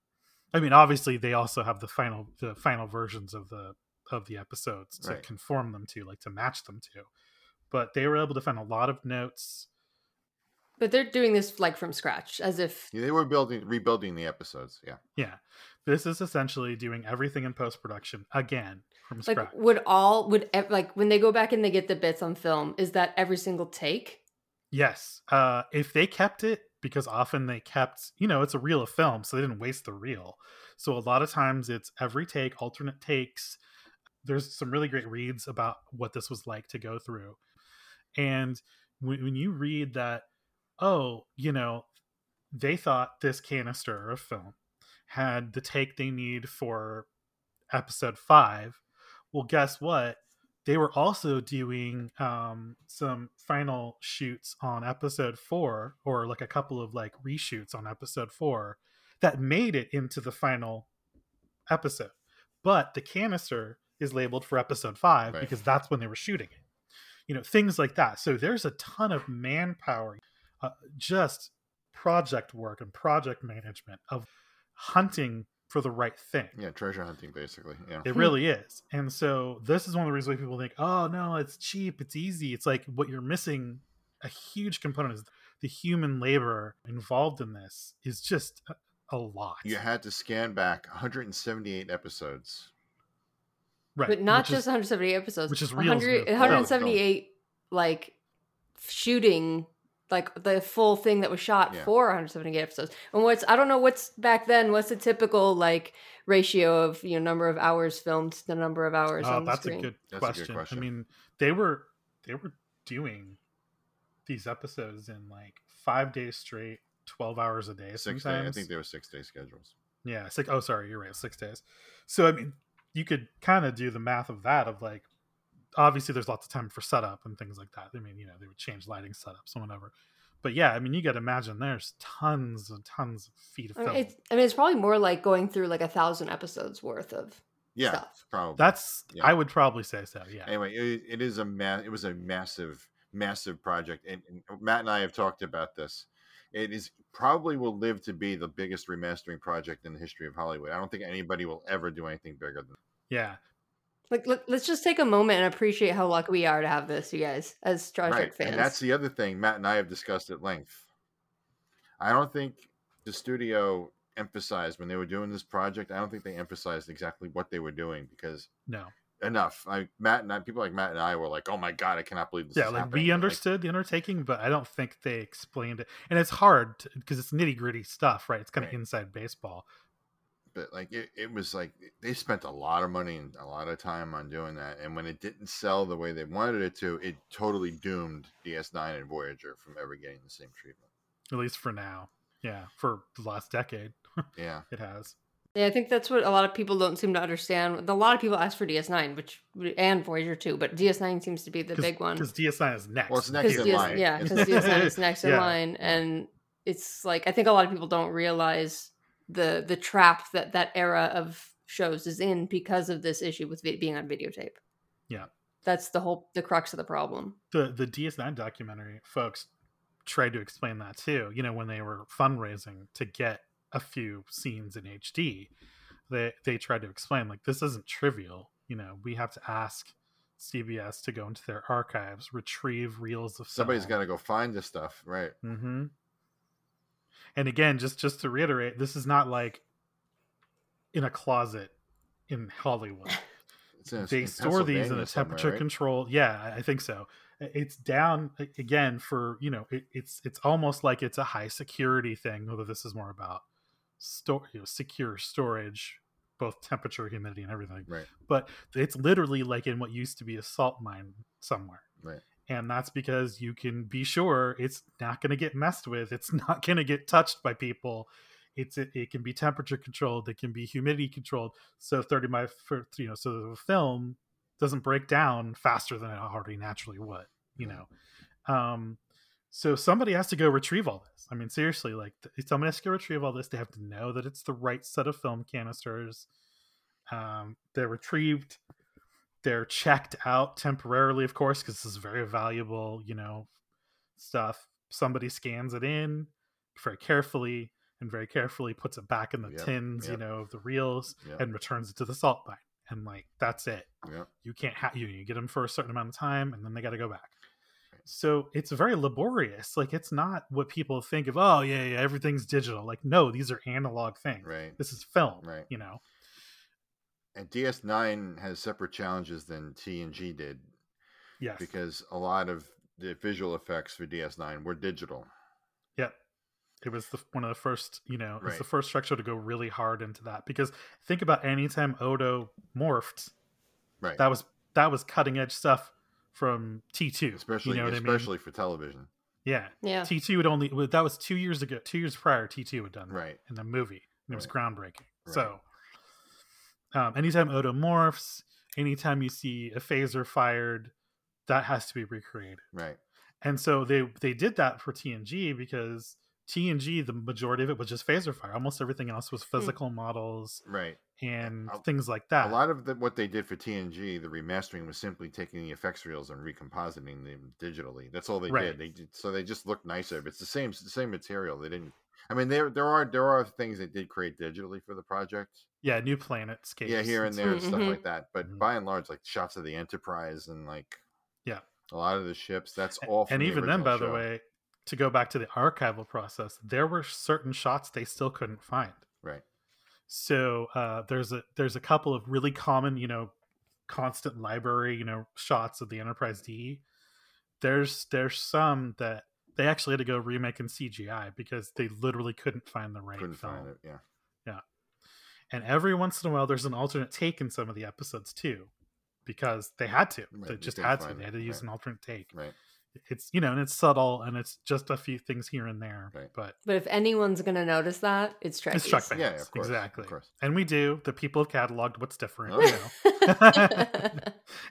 I mean, obviously they also have the final the final versions of the of the episodes to right. conform them to, like to match them to. But they were able to find a lot of notes. But they're doing this like from scratch, as if yeah, they were building rebuilding the episodes. Yeah. Yeah. This is essentially doing everything in post-production again from scratch. Like would all would like when they go back and they get the bits on film, is that every single take? Yes. Uh, if they kept it, because often they kept, you know, it's a reel of film, so they didn't waste the reel. So a lot of times it's every take, alternate takes. There's some really great reads about what this was like to go through. And when, when you read that, oh, you know, they thought this canister of film had the take they need for episode five. Well, guess what? They were also doing um, some final shoots on episode four, or like a couple of like reshoots on episode four that made it into the final episode. But the canister is labeled for episode five right. because that's when they were shooting it. You know, things like that. So there's a ton of manpower, uh, just project work and project management of hunting for the right thing. Yeah, treasure hunting, basically. Yeah, it really is. And so this is one of the reasons why people think, oh, no, it's cheap, it's easy. It's like what you're missing, a huge component is the human labor involved in this is just a lot. You had to scan back one hundred seventy-eight episodes. Right. But not which just is, one hundred seventy-eight episodes. Which is real. one hundred, one hundred seventy-eight, no, like, shooting... Like the full thing that was shot yeah. for one hundred seventy-eight episodes. And what's, I don't know what's back then, what's the typical like ratio of, you know, number of hours filmed to the number of hours uh, on the screen? A good that's question. a good question. I mean, they were, they were doing these episodes in like five days straight, twelve hours a day. Six sometimes. Day, I think they were six day schedules. Yeah. Six, oh, sorry. You're right. Six days. So, I mean, you could kind of do the math of that of like, obviously there's lots of time for setup and things like that. I mean, you know, they would change lighting setups and whatever. But yeah, I mean, you got to imagine there's tons and tons of feet of film. I mean, it's, I mean, it's probably more like going through like a thousand episodes worth of yeah, stuff. Probably. That's, yeah. I would probably say so. Yeah. Anyway, it, it is a ma- it was a massive, massive project. And, and Matt and I have talked about this. It is probably will live to be the biggest remastering project in the history of Hollywood. I don't think anybody will ever do anything bigger than that. Yeah. Like, let's just take a moment and appreciate how lucky we are to have this, you guys, as Star Trek right. fans. And that's the other thing Matt and I have discussed at length. I don't think the studio emphasized when they were doing this project, I don't think they emphasized exactly what they were doing because no, enough. I Matt and I, people like Matt and I were like, oh my God, I cannot believe this yeah, is like happening. Yeah, like we understood like, the undertaking, but I don't think they explained it. And it's hard because it's nitty gritty stuff, right? It's kind right. of inside baseball. But like it, it was like they spent a lot of money and a lot of time on doing that, and when it didn't sell the way they wanted it to, it totally doomed D S nine and Voyager from ever getting the same treatment. At least for now, yeah, for the last decade, yeah, it has. Yeah, I think that's what a lot of people don't seem to understand. A lot of people ask for D S nine, which and Voyager too, but D S nine seems to be the big one because D S nine is next. Well, it's next in line. Yeah, because D S nine is next in yeah. line, and it's like I think a lot of people don't realize the the trap that that era of shows is in because of this issue with being on videotape. Yeah. That's the whole, the crux of the problem. The the D S nine documentary folks tried to explain that too. You know, when they were fundraising to get a few scenes in H D, they, they tried to explain like, this isn't trivial. You know, we have to ask C B S to go into their archives, retrieve reels of film. Somebody's got to go find this stuff. Right. Mm-hmm. And again, just, just to reiterate, this is not like in a closet in Hollywood. In they store these in a temperature right? control. Yeah, I think so. It's down again for, you know, it, it's it's almost like it's a high security thing, although this is more about store, you know, secure storage, both temperature, humidity, and everything. Right. But it's literally like in what used to be a salt mine somewhere. Right. And that's because you can be sure it's not going to get messed with. It's not going to get touched by people. It's it, it can be temperature controlled. It can be humidity controlled. So thirty by, you know, so the film doesn't break down faster than it already naturally would, you know. Um, so somebody has to go retrieve all this. I mean, seriously, like somebody has to go retrieve all this. They have to know that it's the right set of film canisters. Um, they're retrieved. They're checked out temporarily, of course, because this is very valuable, you know, stuff. Somebody scans it in very carefully, and very carefully puts it back in the yep, tins, yep. you know, of the reels yep. and returns it to the salt mine. And like, that's it. Yep. You can't have, you, you get them for a certain amount of time and then they got to go back. So it's very laborious. Like, it's not what people think of. Oh yeah, yeah, everything's digital. Like, no, these are analog things. Right. This is film, right. you know? And D S nine has separate challenges than T N G did. Yes. Because a lot of the visual effects for D S nine were digital. Yep. It was the, one of the first, you know, right. it's the first Trek show to go really hard into that, because think about any time Odo morphed, right? That was, that was cutting edge stuff from T two, especially, you know especially I mean? for television. Yeah. Yeah. T two would only, that was two years ago, two years prior T two had done that right. in the movie, and it was right. groundbreaking. Right. So um, anytime Odo morphs, anytime you see a phaser fired, that has to be recreated. Right. And so they, they did that for T N G, because T N G, the majority of it was just phaser fire. Almost everything else was physical mm. models, right, and a, things like that. A lot of the, what they did for T N G, the remastering, was simply taking the effects reels and recompositing them digitally. That's all they right. did. They did, so they just looked nicer. It's the same the same material. They didn't. I mean, there there are there are things they did create digitally for the project. Yeah, new planetscapes. Yeah, here and there and mm-hmm. stuff like that. But mm-hmm. by and large, like shots of the Enterprise and like yeah, a lot of the ships. That's all. And, and the even then, by show. the way. To go back to the archival process, there were certain shots they still couldn't find. Right. So uh, there's a there's a couple of really common, you know, constant library, you know, shots of the Enterprise D. There's there's some that they actually had to go remake in C G I because they literally couldn't find the right couldn't film. Find it, yeah. Yeah. And every once in a while, there's an alternate take in some of the episodes too, because they had to. Right, they just had to. It. They had to use right. an alternate take. Right. It's, you know, and it's subtle, and it's just a few things here and there, right. but but if anyone's going to notice that, it's Trek. It's Trek fans, yeah, of course, exactly. Of course. And we do. The people have cataloged what's different, oh, yeah. you know,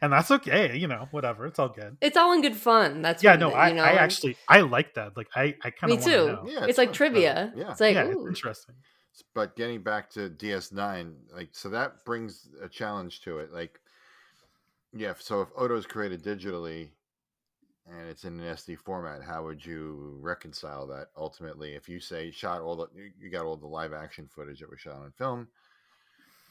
and that's okay. You know, whatever. It's all good. It's all in good fun. That's yeah. What no, the, I, you know, I like... actually I like that. Like I, I kind of me too. Know. Yeah, it's, it's like fun, trivia. But, yeah, it's like yeah, ooh. It's interesting. But getting back to D S nine, like so that brings a challenge to it. Like, yeah. So if Odo's created digitally. And it's in an S D format. How would you reconcile that ultimately? If you say shot all the, you got all the live action footage that was shot on film,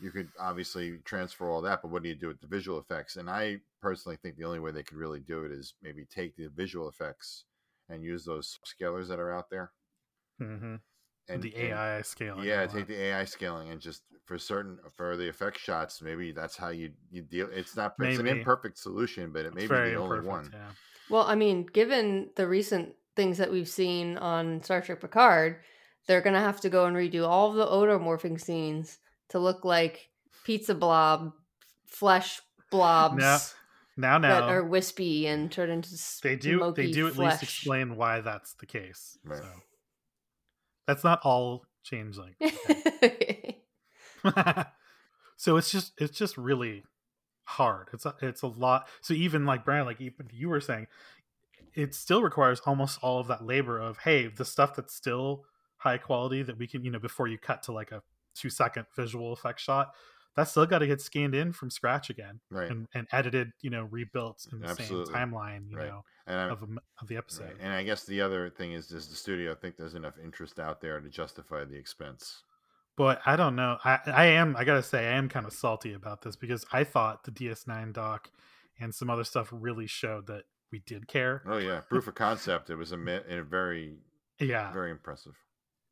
you could obviously transfer all that, but what do you do with the visual effects? And I personally think the only way they could really do it is maybe take the visual effects and use those scalers that are out there. Mm-hmm. And the A I scaling. Yeah, take the A I scaling and just for certain for the effect shots, maybe that's how you you deal. It's not it's an imperfect solution, but it may be the only one. Yeah. Well, I mean, given the recent things that we've seen on Star Trek Picard, they're going to have to go and redo all of the odomorphing scenes to look like pizza blob, flesh blobs now, now, now. that are wispy and turn into smoky They do, they do at flesh. least explain why that's the case. Right. So. That's not all changeling. Okay. So it's just it's just really... hard. It's a, it's a lot. So even like Brian, like even you were saying, it still requires almost all of that labor of, hey, the stuff that's still high quality that we can, you know, before you cut to like a two second visual effect shot, that's still got to get scanned in from scratch again, right? And, and edited, you know, rebuilt in the Absolutely. same timeline, you right. know, and of, of the episode. Right. And I guess the other thing is, does the studio think there's enough interest out there to justify the expense? But I don't know. I, I am, I gotta say, I am kind of salty about this because I thought the D S nine doc and some other stuff really showed that we did care. Oh yeah, proof of concept. It was a, a very, yeah, very impressive.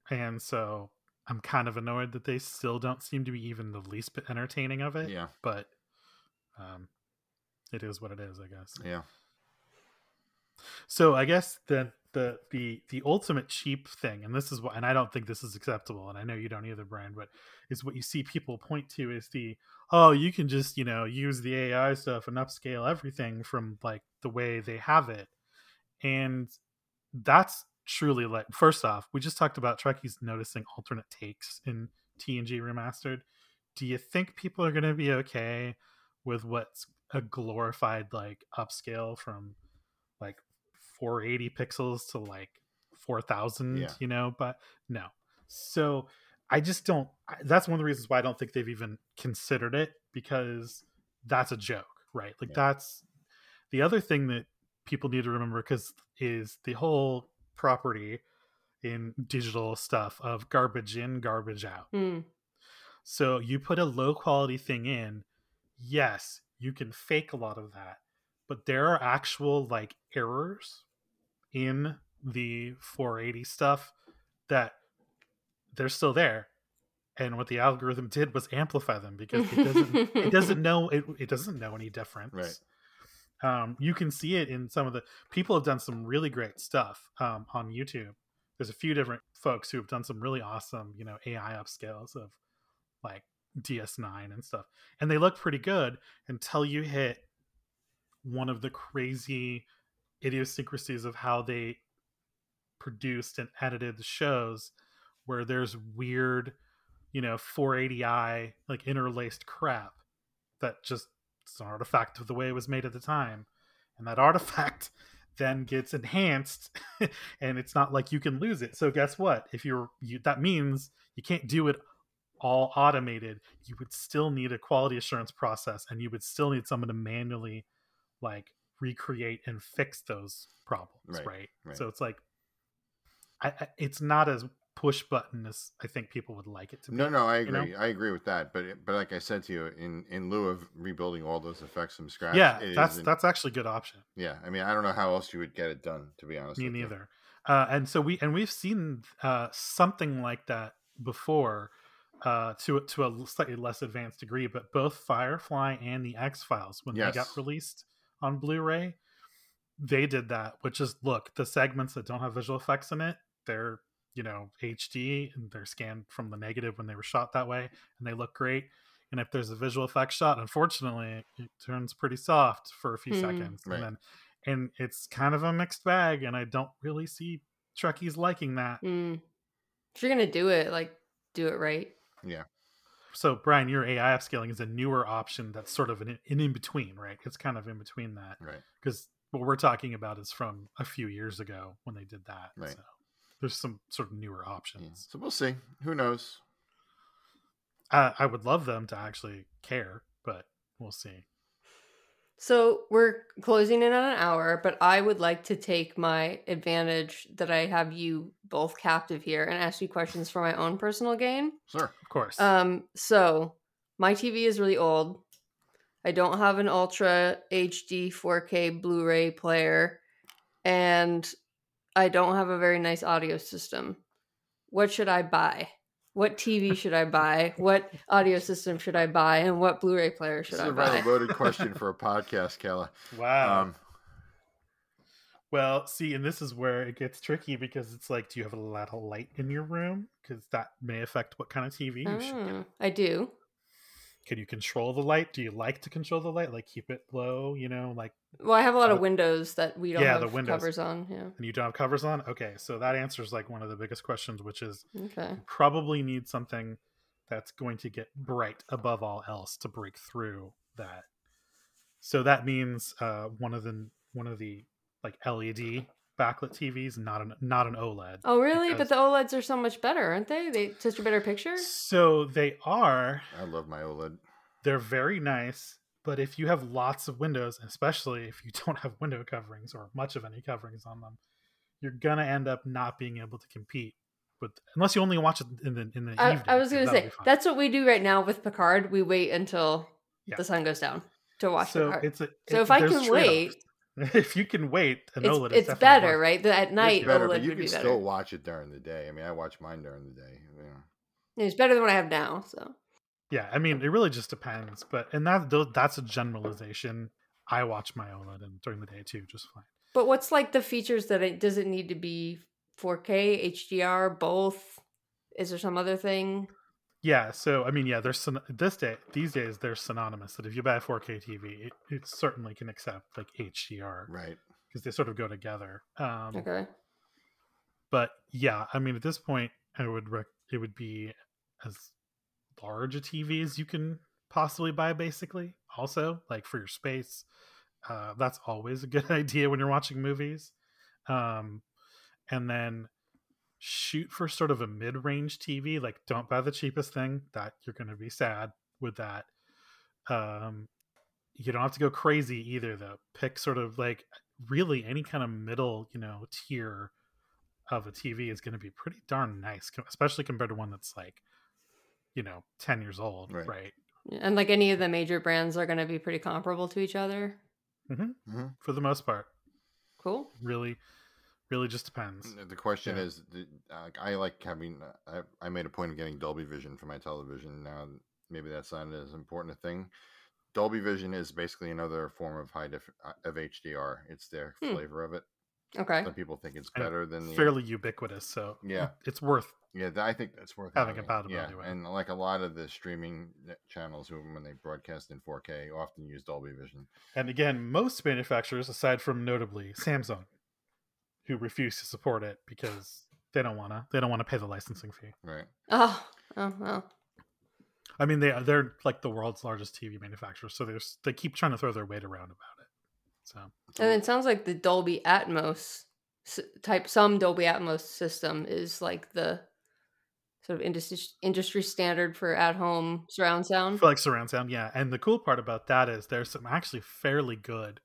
And so I'm kind of annoyed that they still don't seem to be even the least bit entertaining of it. Yeah. But um, it is what it is, I guess. Yeah. So I guess then. The, the the ultimate cheap thing, and this is what, and I don't think this is acceptable, and I know you don't either, Brian, but is what you see people point to is the, oh, you can just, you know, use the A I stuff and upscale everything from like the way they have it. And that's truly like, first off, we just talked about Trekkies noticing alternate takes in T N G Remastered. Do you think people are going to be okay with what's a glorified like upscale from like four eighty pixels to like four thousand, yeah. you know, but no. So I just don't, that's one of the reasons why I don't think they've even considered it, because that's a joke, right? Like yeah. that's the other thing that people need to remember, because is the whole property in digital stuff of garbage in, garbage out. Mm. So you put a low quality thing in, yes, you can fake a lot of that, but there are actual like errors in the four eighty stuff that they're still there. And what the algorithm did was amplify them because it doesn't it doesn't know it, it doesn't know any difference. Right. Um, you can see it in some of the people have done some really great stuff um, on YouTube. There's a few different folks who have done some really awesome, you know, A I upscales of like D S nine and stuff. And they look pretty good until you hit one of the crazy idiosyncrasies of how they produced and edited the shows where there's weird, you know, four eighty i like interlaced crap that just it's an artifact of the way it was made at the time, and that artifact then gets enhanced and it's not like you can lose it. So guess what? If you're you that means you can't do it all automated. You would still need a quality assurance process, and you would still need someone to manually like recreate and fix those problems. Right, right? right. So it's like I, I it's not as push button as I think people would like it to be. No, no, I agree. You know? I agree with that. But but like I said to you, in, in lieu of rebuilding all those effects from scratch. Yeah, it that's that's actually a good option. Yeah. I mean, I don't know how else you would get it done, to be honest. Me neither. Uh, and so we and we've seen uh, something like that before uh, to to a slightly less advanced degree, but both Firefly and the X-Files, when yes. they got released on Blu-ray, they did that, which is look, the segments that don't have visual effects in it, they're you know, H D, and they're scanned from the negative when they were shot that way, and they look great. And if there's a visual effects shot, unfortunately, it turns pretty soft for a few mm. seconds. Right. And then, and it's kind of a mixed bag, and I don't really see Trekkies liking that. Mm. If you're going to do it, like, do it right. Yeah. So, Brian, your A I upscaling is a newer option that's sort of an, an in-between, right? It's kind of in between that. Right. Because what we're talking about is from a few years ago when they did that. Right. So. There's some sort of newer options. Yeah. So we'll see. Who knows? Uh, I would love them to actually care, but we'll see. So we're closing in on an hour, but I would like to take my advantage that I have you both captive here and ask you questions for my own personal gain. Sure, of course. Um, so my T V is really old. I don't have an Ultra H D four K Blu-ray player. And I don't have a very nice audio system. What should I buy? What T V should I buy? What audio system should I buy? And what Blu-ray player should I buy? This is a rather loaded question for a podcast, Kayla. Wow. Um, well, see, and this is where it gets tricky because it's like, do you have a lot of light in your room? Because that may affect what kind of T V you oh, should get. I do. Can you control the light? Do you like to control the light? Like keep it low, you know, like. Well, I have a lot uh, of windows that we don't yeah, have the covers on. Yeah. And you don't have covers on? Okay. So that answers like one of the biggest questions, which is okay. You probably need something that's going to get bright above all else to break through that. So that means uh, one of the, one of the like L E D backlit T Vs, not an not an OLED. Oh, really? But the OLEDs are so much better, aren't they? They such a better picture. So they are. I love my OLED. They're very nice, but if you have lots of windows, especially if you don't have window coverings or much of any coverings on them, you're gonna end up not being able to compete with unless you only watch it in the in the I, evening. I was gonna say that's what we do right now with Picard. We wait until yeah. the sun goes down to watch so Picard. It's a, so it, if I can trade-offs. wait. If you can wait, an it's, OLED is it's better, worse. Right? At night, it's better, OLED but you would can be better. Still watch it during the day. I mean, I watch mine during the day. Yeah. It's better than what I have now. So, yeah, I mean, it really just depends. But and that that's a generalization. I watch my OLED and during the day too, just fine. But what's like the features that it does it need to be four K, H D R, both? Is there some other thing? Yeah, so I mean, yeah, there's this day these days they're synonymous. That if you buy a four K T V, it, it certainly can accept like H D R, right? Because they sort of go together. Um, okay. But yeah, I mean, at this point, I would rec- it would be as large a T V as you can possibly buy, basically. Also, like for your space, uh, that's always a good idea when you're watching movies. Um, and then. Shoot for sort of a mid-range T V. Like don't buy the cheapest thing that you're going to be sad with that. Um, you don't have to go crazy either though. Pick sort of like really any kind of middle, you know, tier of a T V is going to be pretty darn nice, especially compared to one that's like, you know, ten years old, right? right? And like any of the major brands are going to be pretty comparable to each other. Mm-hmm. Mm-hmm. For the most part. Cool. Really, really just depends. The question yeah. is, uh, I like having, uh, I made a point of getting Dolby Vision for my television. Now, maybe that's not as important a thing. Dolby Vision is basically another form of high def- of H D R. It's their hmm. flavor of it. Okay. Some people think it's better and than the fairly ubiquitous, so yeah, it's worth. Yeah, I think that's worth having, having. about it. Yeah, anyway. And like a lot of the streaming channels, when they broadcast in four K, often use Dolby Vision. And again, most manufacturers, aside from notably Samsung, who refuse to support it because they don't wanna, they don't want to pay the licensing fee. Right. Oh, oh, oh. I mean, they they're like the world's largest T V manufacturer, so they they keep trying to throw their weight around about it. So and it sounds like the Dolby Atmos type, some Dolby Atmos system is like the sort of industry industry standard for at home surround sound. For like surround sound, yeah. And the cool part about that is there's some actually fairly good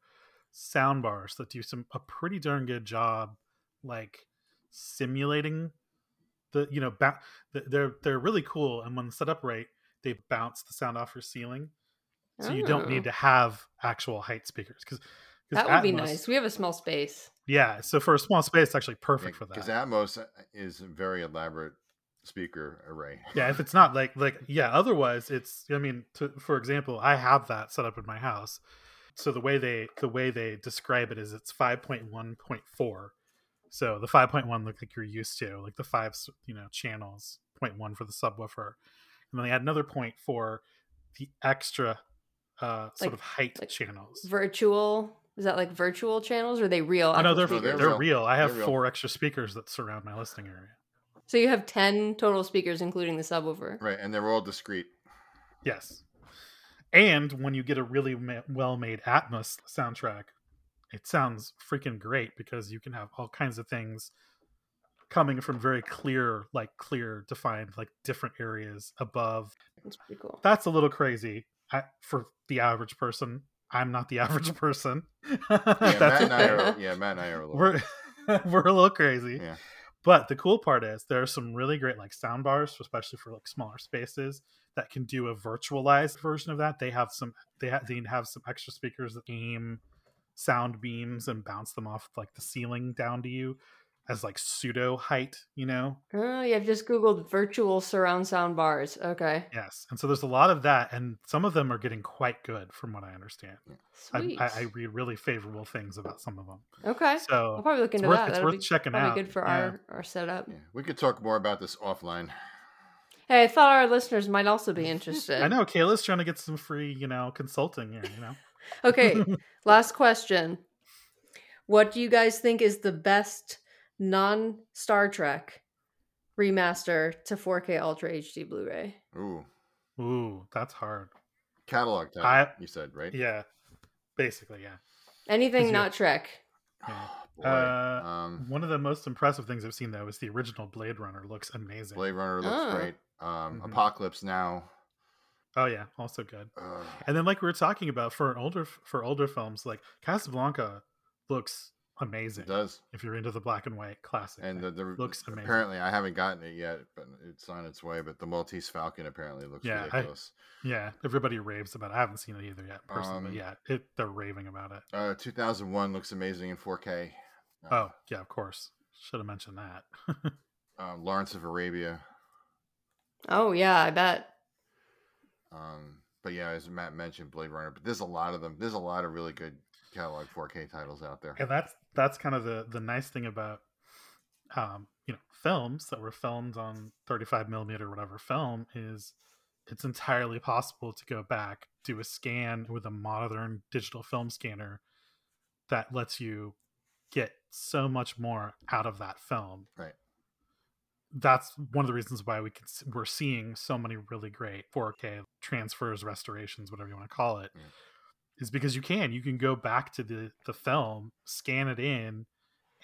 sound bars that do some a pretty darn good job, like simulating the you know ba- they're they're really cool, and when set up right, they bounce the sound off your ceiling. So oh. you don't need to have actual height speakers. Cause, cause that would Atmos, be nice. We have a small space. Yeah. So for a small space, it's actually perfect yeah, for that. Because Atmos is a very elaborate speaker array. Yeah. If it's not like, like, yeah, otherwise it's, I mean, to, for example, I have that set up in my house. So the way they, the way they describe it is it's five point one point four. So the five point one look like you're used to, like the five, you know, channels, point one for the subwoofer. And then they add another point for the extra uh, like, sort of height like channels. Virtual? Is that like virtual channels or are they real? Oh, no, they're, they're, they're real. I have real. four extra speakers that surround my listening area. So you have ten total speakers, including the subwoofer. Right, and they're all discrete. Yes. And when you get a really ma- well-made Atmos soundtrack, it sounds freaking great because you can have all kinds of things coming from very clear, like clear defined, like different areas above. That's pretty cool. That's a little crazy I, for the average person. I'm not the average person. Yeah, Matt and I are, yeah, Matt and I are a little. We're, we're a little crazy. Yeah. But the cool part is there are some really great like sound bars, especially for like smaller spaces that can do a virtualized version of that. They have some. They have they have some extra speakers that aim sound beams and bounce them off like the ceiling down to you. As like pseudo height, you know? Oh, yeah, I've just Googled virtual surround sound bars. Okay. Yes. And so there's a lot of that. And some of them are getting quite good from what I understand. Sweet. I, I, I read really favorable things about some of them. Okay. So I'll probably look into it's worth, that. It's That'll worth be checking out. Be good for yeah. our, our setup. Yeah. We could talk more about this offline. Hey, I thought our listeners might also be interested. I know. Kayla's trying to get some free, you know, consulting here, you know? Okay. Last question. What do you guys think is the best non-Star Trek remaster to four K Ultra H D Blu-ray? Ooh. Ooh, that's hard. Catalog time, I, you said, right? Yeah. Basically, yeah. Anything not Trek. Yeah. Oh, uh, um, one of the most impressive things I've seen, though, is the original Blade Runner. Looks amazing. Blade Runner looks oh. great. Um, mm-hmm. Apocalypse Now. Oh, yeah. Also good. Uh, and then, like we were talking about, for an older for older films, like Casablanca looks amazing. It does. If you're into the black and white classic. And the, the looks amazing. Apparently I haven't gotten it yet, but it's on its way, but the Maltese Falcon apparently looks yeah, ridiculous. I, yeah. Everybody raves about it. I haven't seen it either yet personally, um, but yeah, it, they're raving about it. Uh, two thousand one looks amazing in four K. Uh, oh, yeah, of course. Should have mentioned that. uh, Lawrence of Arabia. Oh, yeah, I bet. Um, but yeah, as Matt mentioned, Blade Runner, but there's a lot of them. There's a lot of really good catalog four K titles out there. And that's that's kind of the the nice thing about um you know films that were filmed on thirty-five millimeter or whatever film is it's entirely possible to go back, do a scan with a modern digital film scanner that lets you get so much more out of that film. Right. That's one of the reasons why we can, we're seeing so many really great four K transfers, restorations, whatever you want to call it. Mm. Is because you can. You can go back to the, the film, scan it in,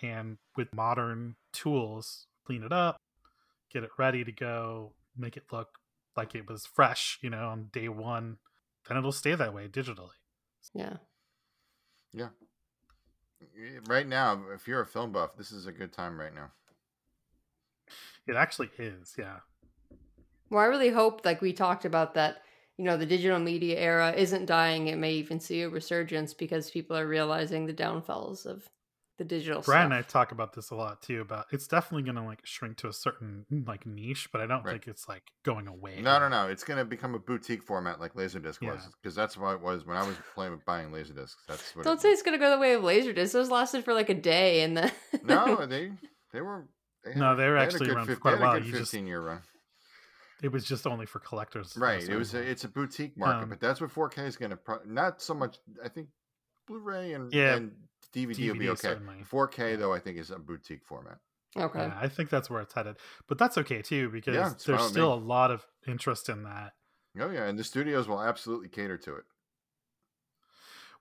and with modern tools, clean it up, get it ready to go, make it look like it was fresh, you know, on day one. Then it'll stay that way digitally. Yeah. Yeah. Right now, if you're a film buff, this is a good time right now. It actually is, yeah. Well, I really hope, like we talked about, that, you know, the digital media era isn't dying. It may even see a resurgence because people are realizing the downfalls of the digital stuff. Brad and I talk about this a lot too, about it's definitely going to like shrink to a certain like niche, but I don't right. think it's like going away. No, no, no. It's going to become a boutique format like Laserdisc yeah. was, because that's what it was when I was playing buying Laserdiscs. That's what don't it, say it's going to go the way of Laserdiscs. Those lasted for like a day, and then no, they they were they had, no, they were they actually around for quite a while. You just fifteen year run. It was just only for collectors, right? It was a, it's a boutique market, um, but that's what four K is going to pro- not so much. I think Blu-ray and yeah. and D V D, D V D will be okay. Certainly. four K, though, I think is a boutique format. Okay. Yeah, I think that's where it's headed. But that's okay, too, because yeah, there's still a lot of interest in that. Oh, yeah. And the studios will absolutely cater to it.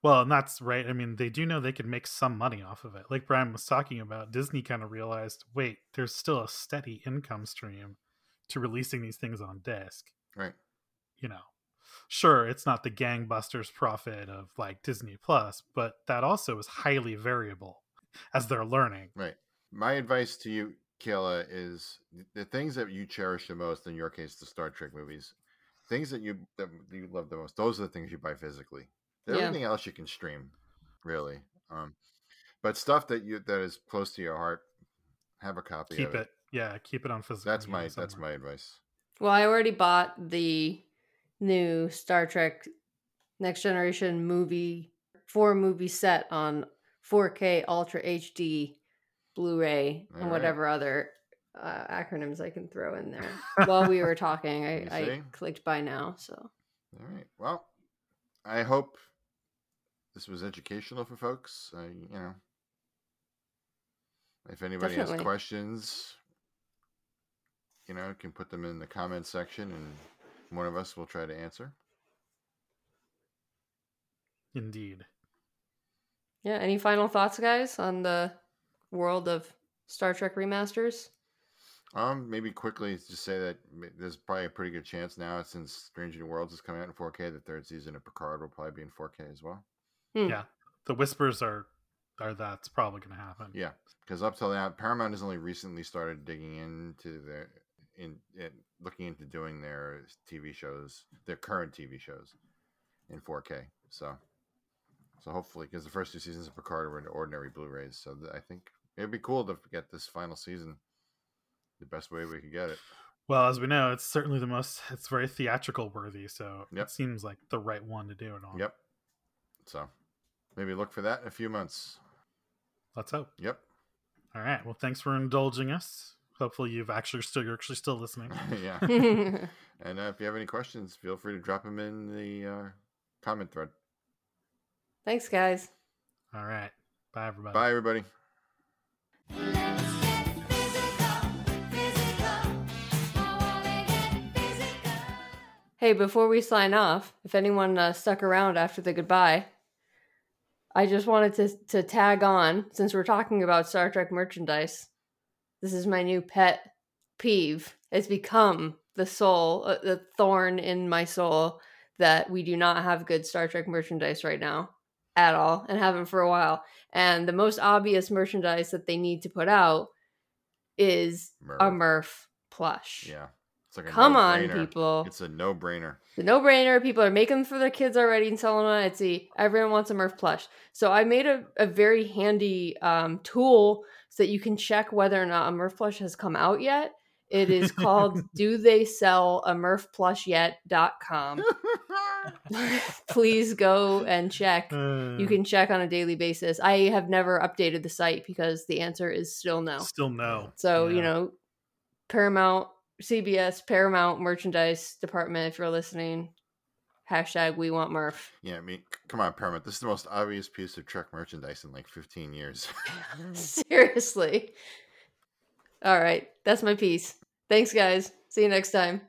Well, and that's right. I mean, they do know they could make some money off of it. Like Brian was talking about, Disney kind of realized, wait, there's still a steady income stream to releasing these things on disc. Right. You know. Sure, it's not the gangbusters profit of like Disney Plus, but that also is highly variable as they're learning. Right. My advice to you, Kayla, is the things that you cherish the most, in your case, the Star Trek movies, things that you that you love the most, those are the things you buy physically. Yeah. Everything else you can stream, really. Um, but stuff that you that is close to your heart, have a copy keep of it. it. Yeah, keep it on physical. That's my somewhere. that's my advice. Well, I already bought the new Star Trek Next Generation movie four movie set on four K Ultra H D Blu-ray all and whatever right. other uh, acronyms I can throw in there. While we were talking, I, I clicked buy now. So, all right. Well, I hope this was educational for folks. I, you know, if anybody Definitely. has questions, you know, you can put them in the comment section and one of us will try to answer. Indeed. Yeah. Any final thoughts, guys, on the world of Star Trek remasters? Um, maybe quickly just say that there's probably a pretty good chance now, since Strange New Worlds is coming out in four K, the third season of Picard will probably be in four K as well. Hmm. Yeah, the whispers are are that's probably going to happen. Yeah, because up till now, Paramount has only recently started digging into the. In, in looking into doing their T V shows, their current T V shows in four K. So, so hopefully, because the first two seasons of Picard were in ordinary Blu-rays, so th- I think it'd be cool to get this final season the best way we could get it. Well, as we know, it's certainly the most. It's very theatrical worthy, so yep. it seems like the right one to do it on. Yep. So maybe look for that in a few months. Let's hope. Yep. All right. Well, thanks for indulging us. Hopefully you've actually still you're actually still listening. yeah. And uh, if you have any questions, feel free to drop them in the uh, comment thread. Thanks, guys. All right. Bye, everybody. Bye, everybody. Hey, before we sign off, if anyone uh, stuck around after the goodbye, I just wanted to to tag on, since we're talking about Star Trek merchandise. This is my new pet peeve. It's become the soul, uh, the thorn in my soul, that we do not have good Star Trek merchandise right now at all, and haven't for a while. And the most obvious merchandise that they need to put out is Murph. a Murph plush. Yeah. It's like a Come no-brainer. on, people. It's a no-brainer. It's a no-brainer. People are making them for their kids already and selling on Etsy. Everyone wants a Murph plush. So I made a, a very handy um, tool so that you can check whether or not a Murph plush has come out yet. It is called Do They Sell a Murph Plush Yet dot com. Please go and check. Uh, you can check on a daily basis. I have never updated the site because the answer is still no. Still no. So, yeah. you know, Paramount, C B S, Paramount merchandise department, if you're listening, hashtag we want Murph. Yeah, I mean, come on, Paramount. This is the most obvious piece of Trek merchandise in like fifteen years. Seriously. All right. That's my piece. Thanks, guys. See you next time.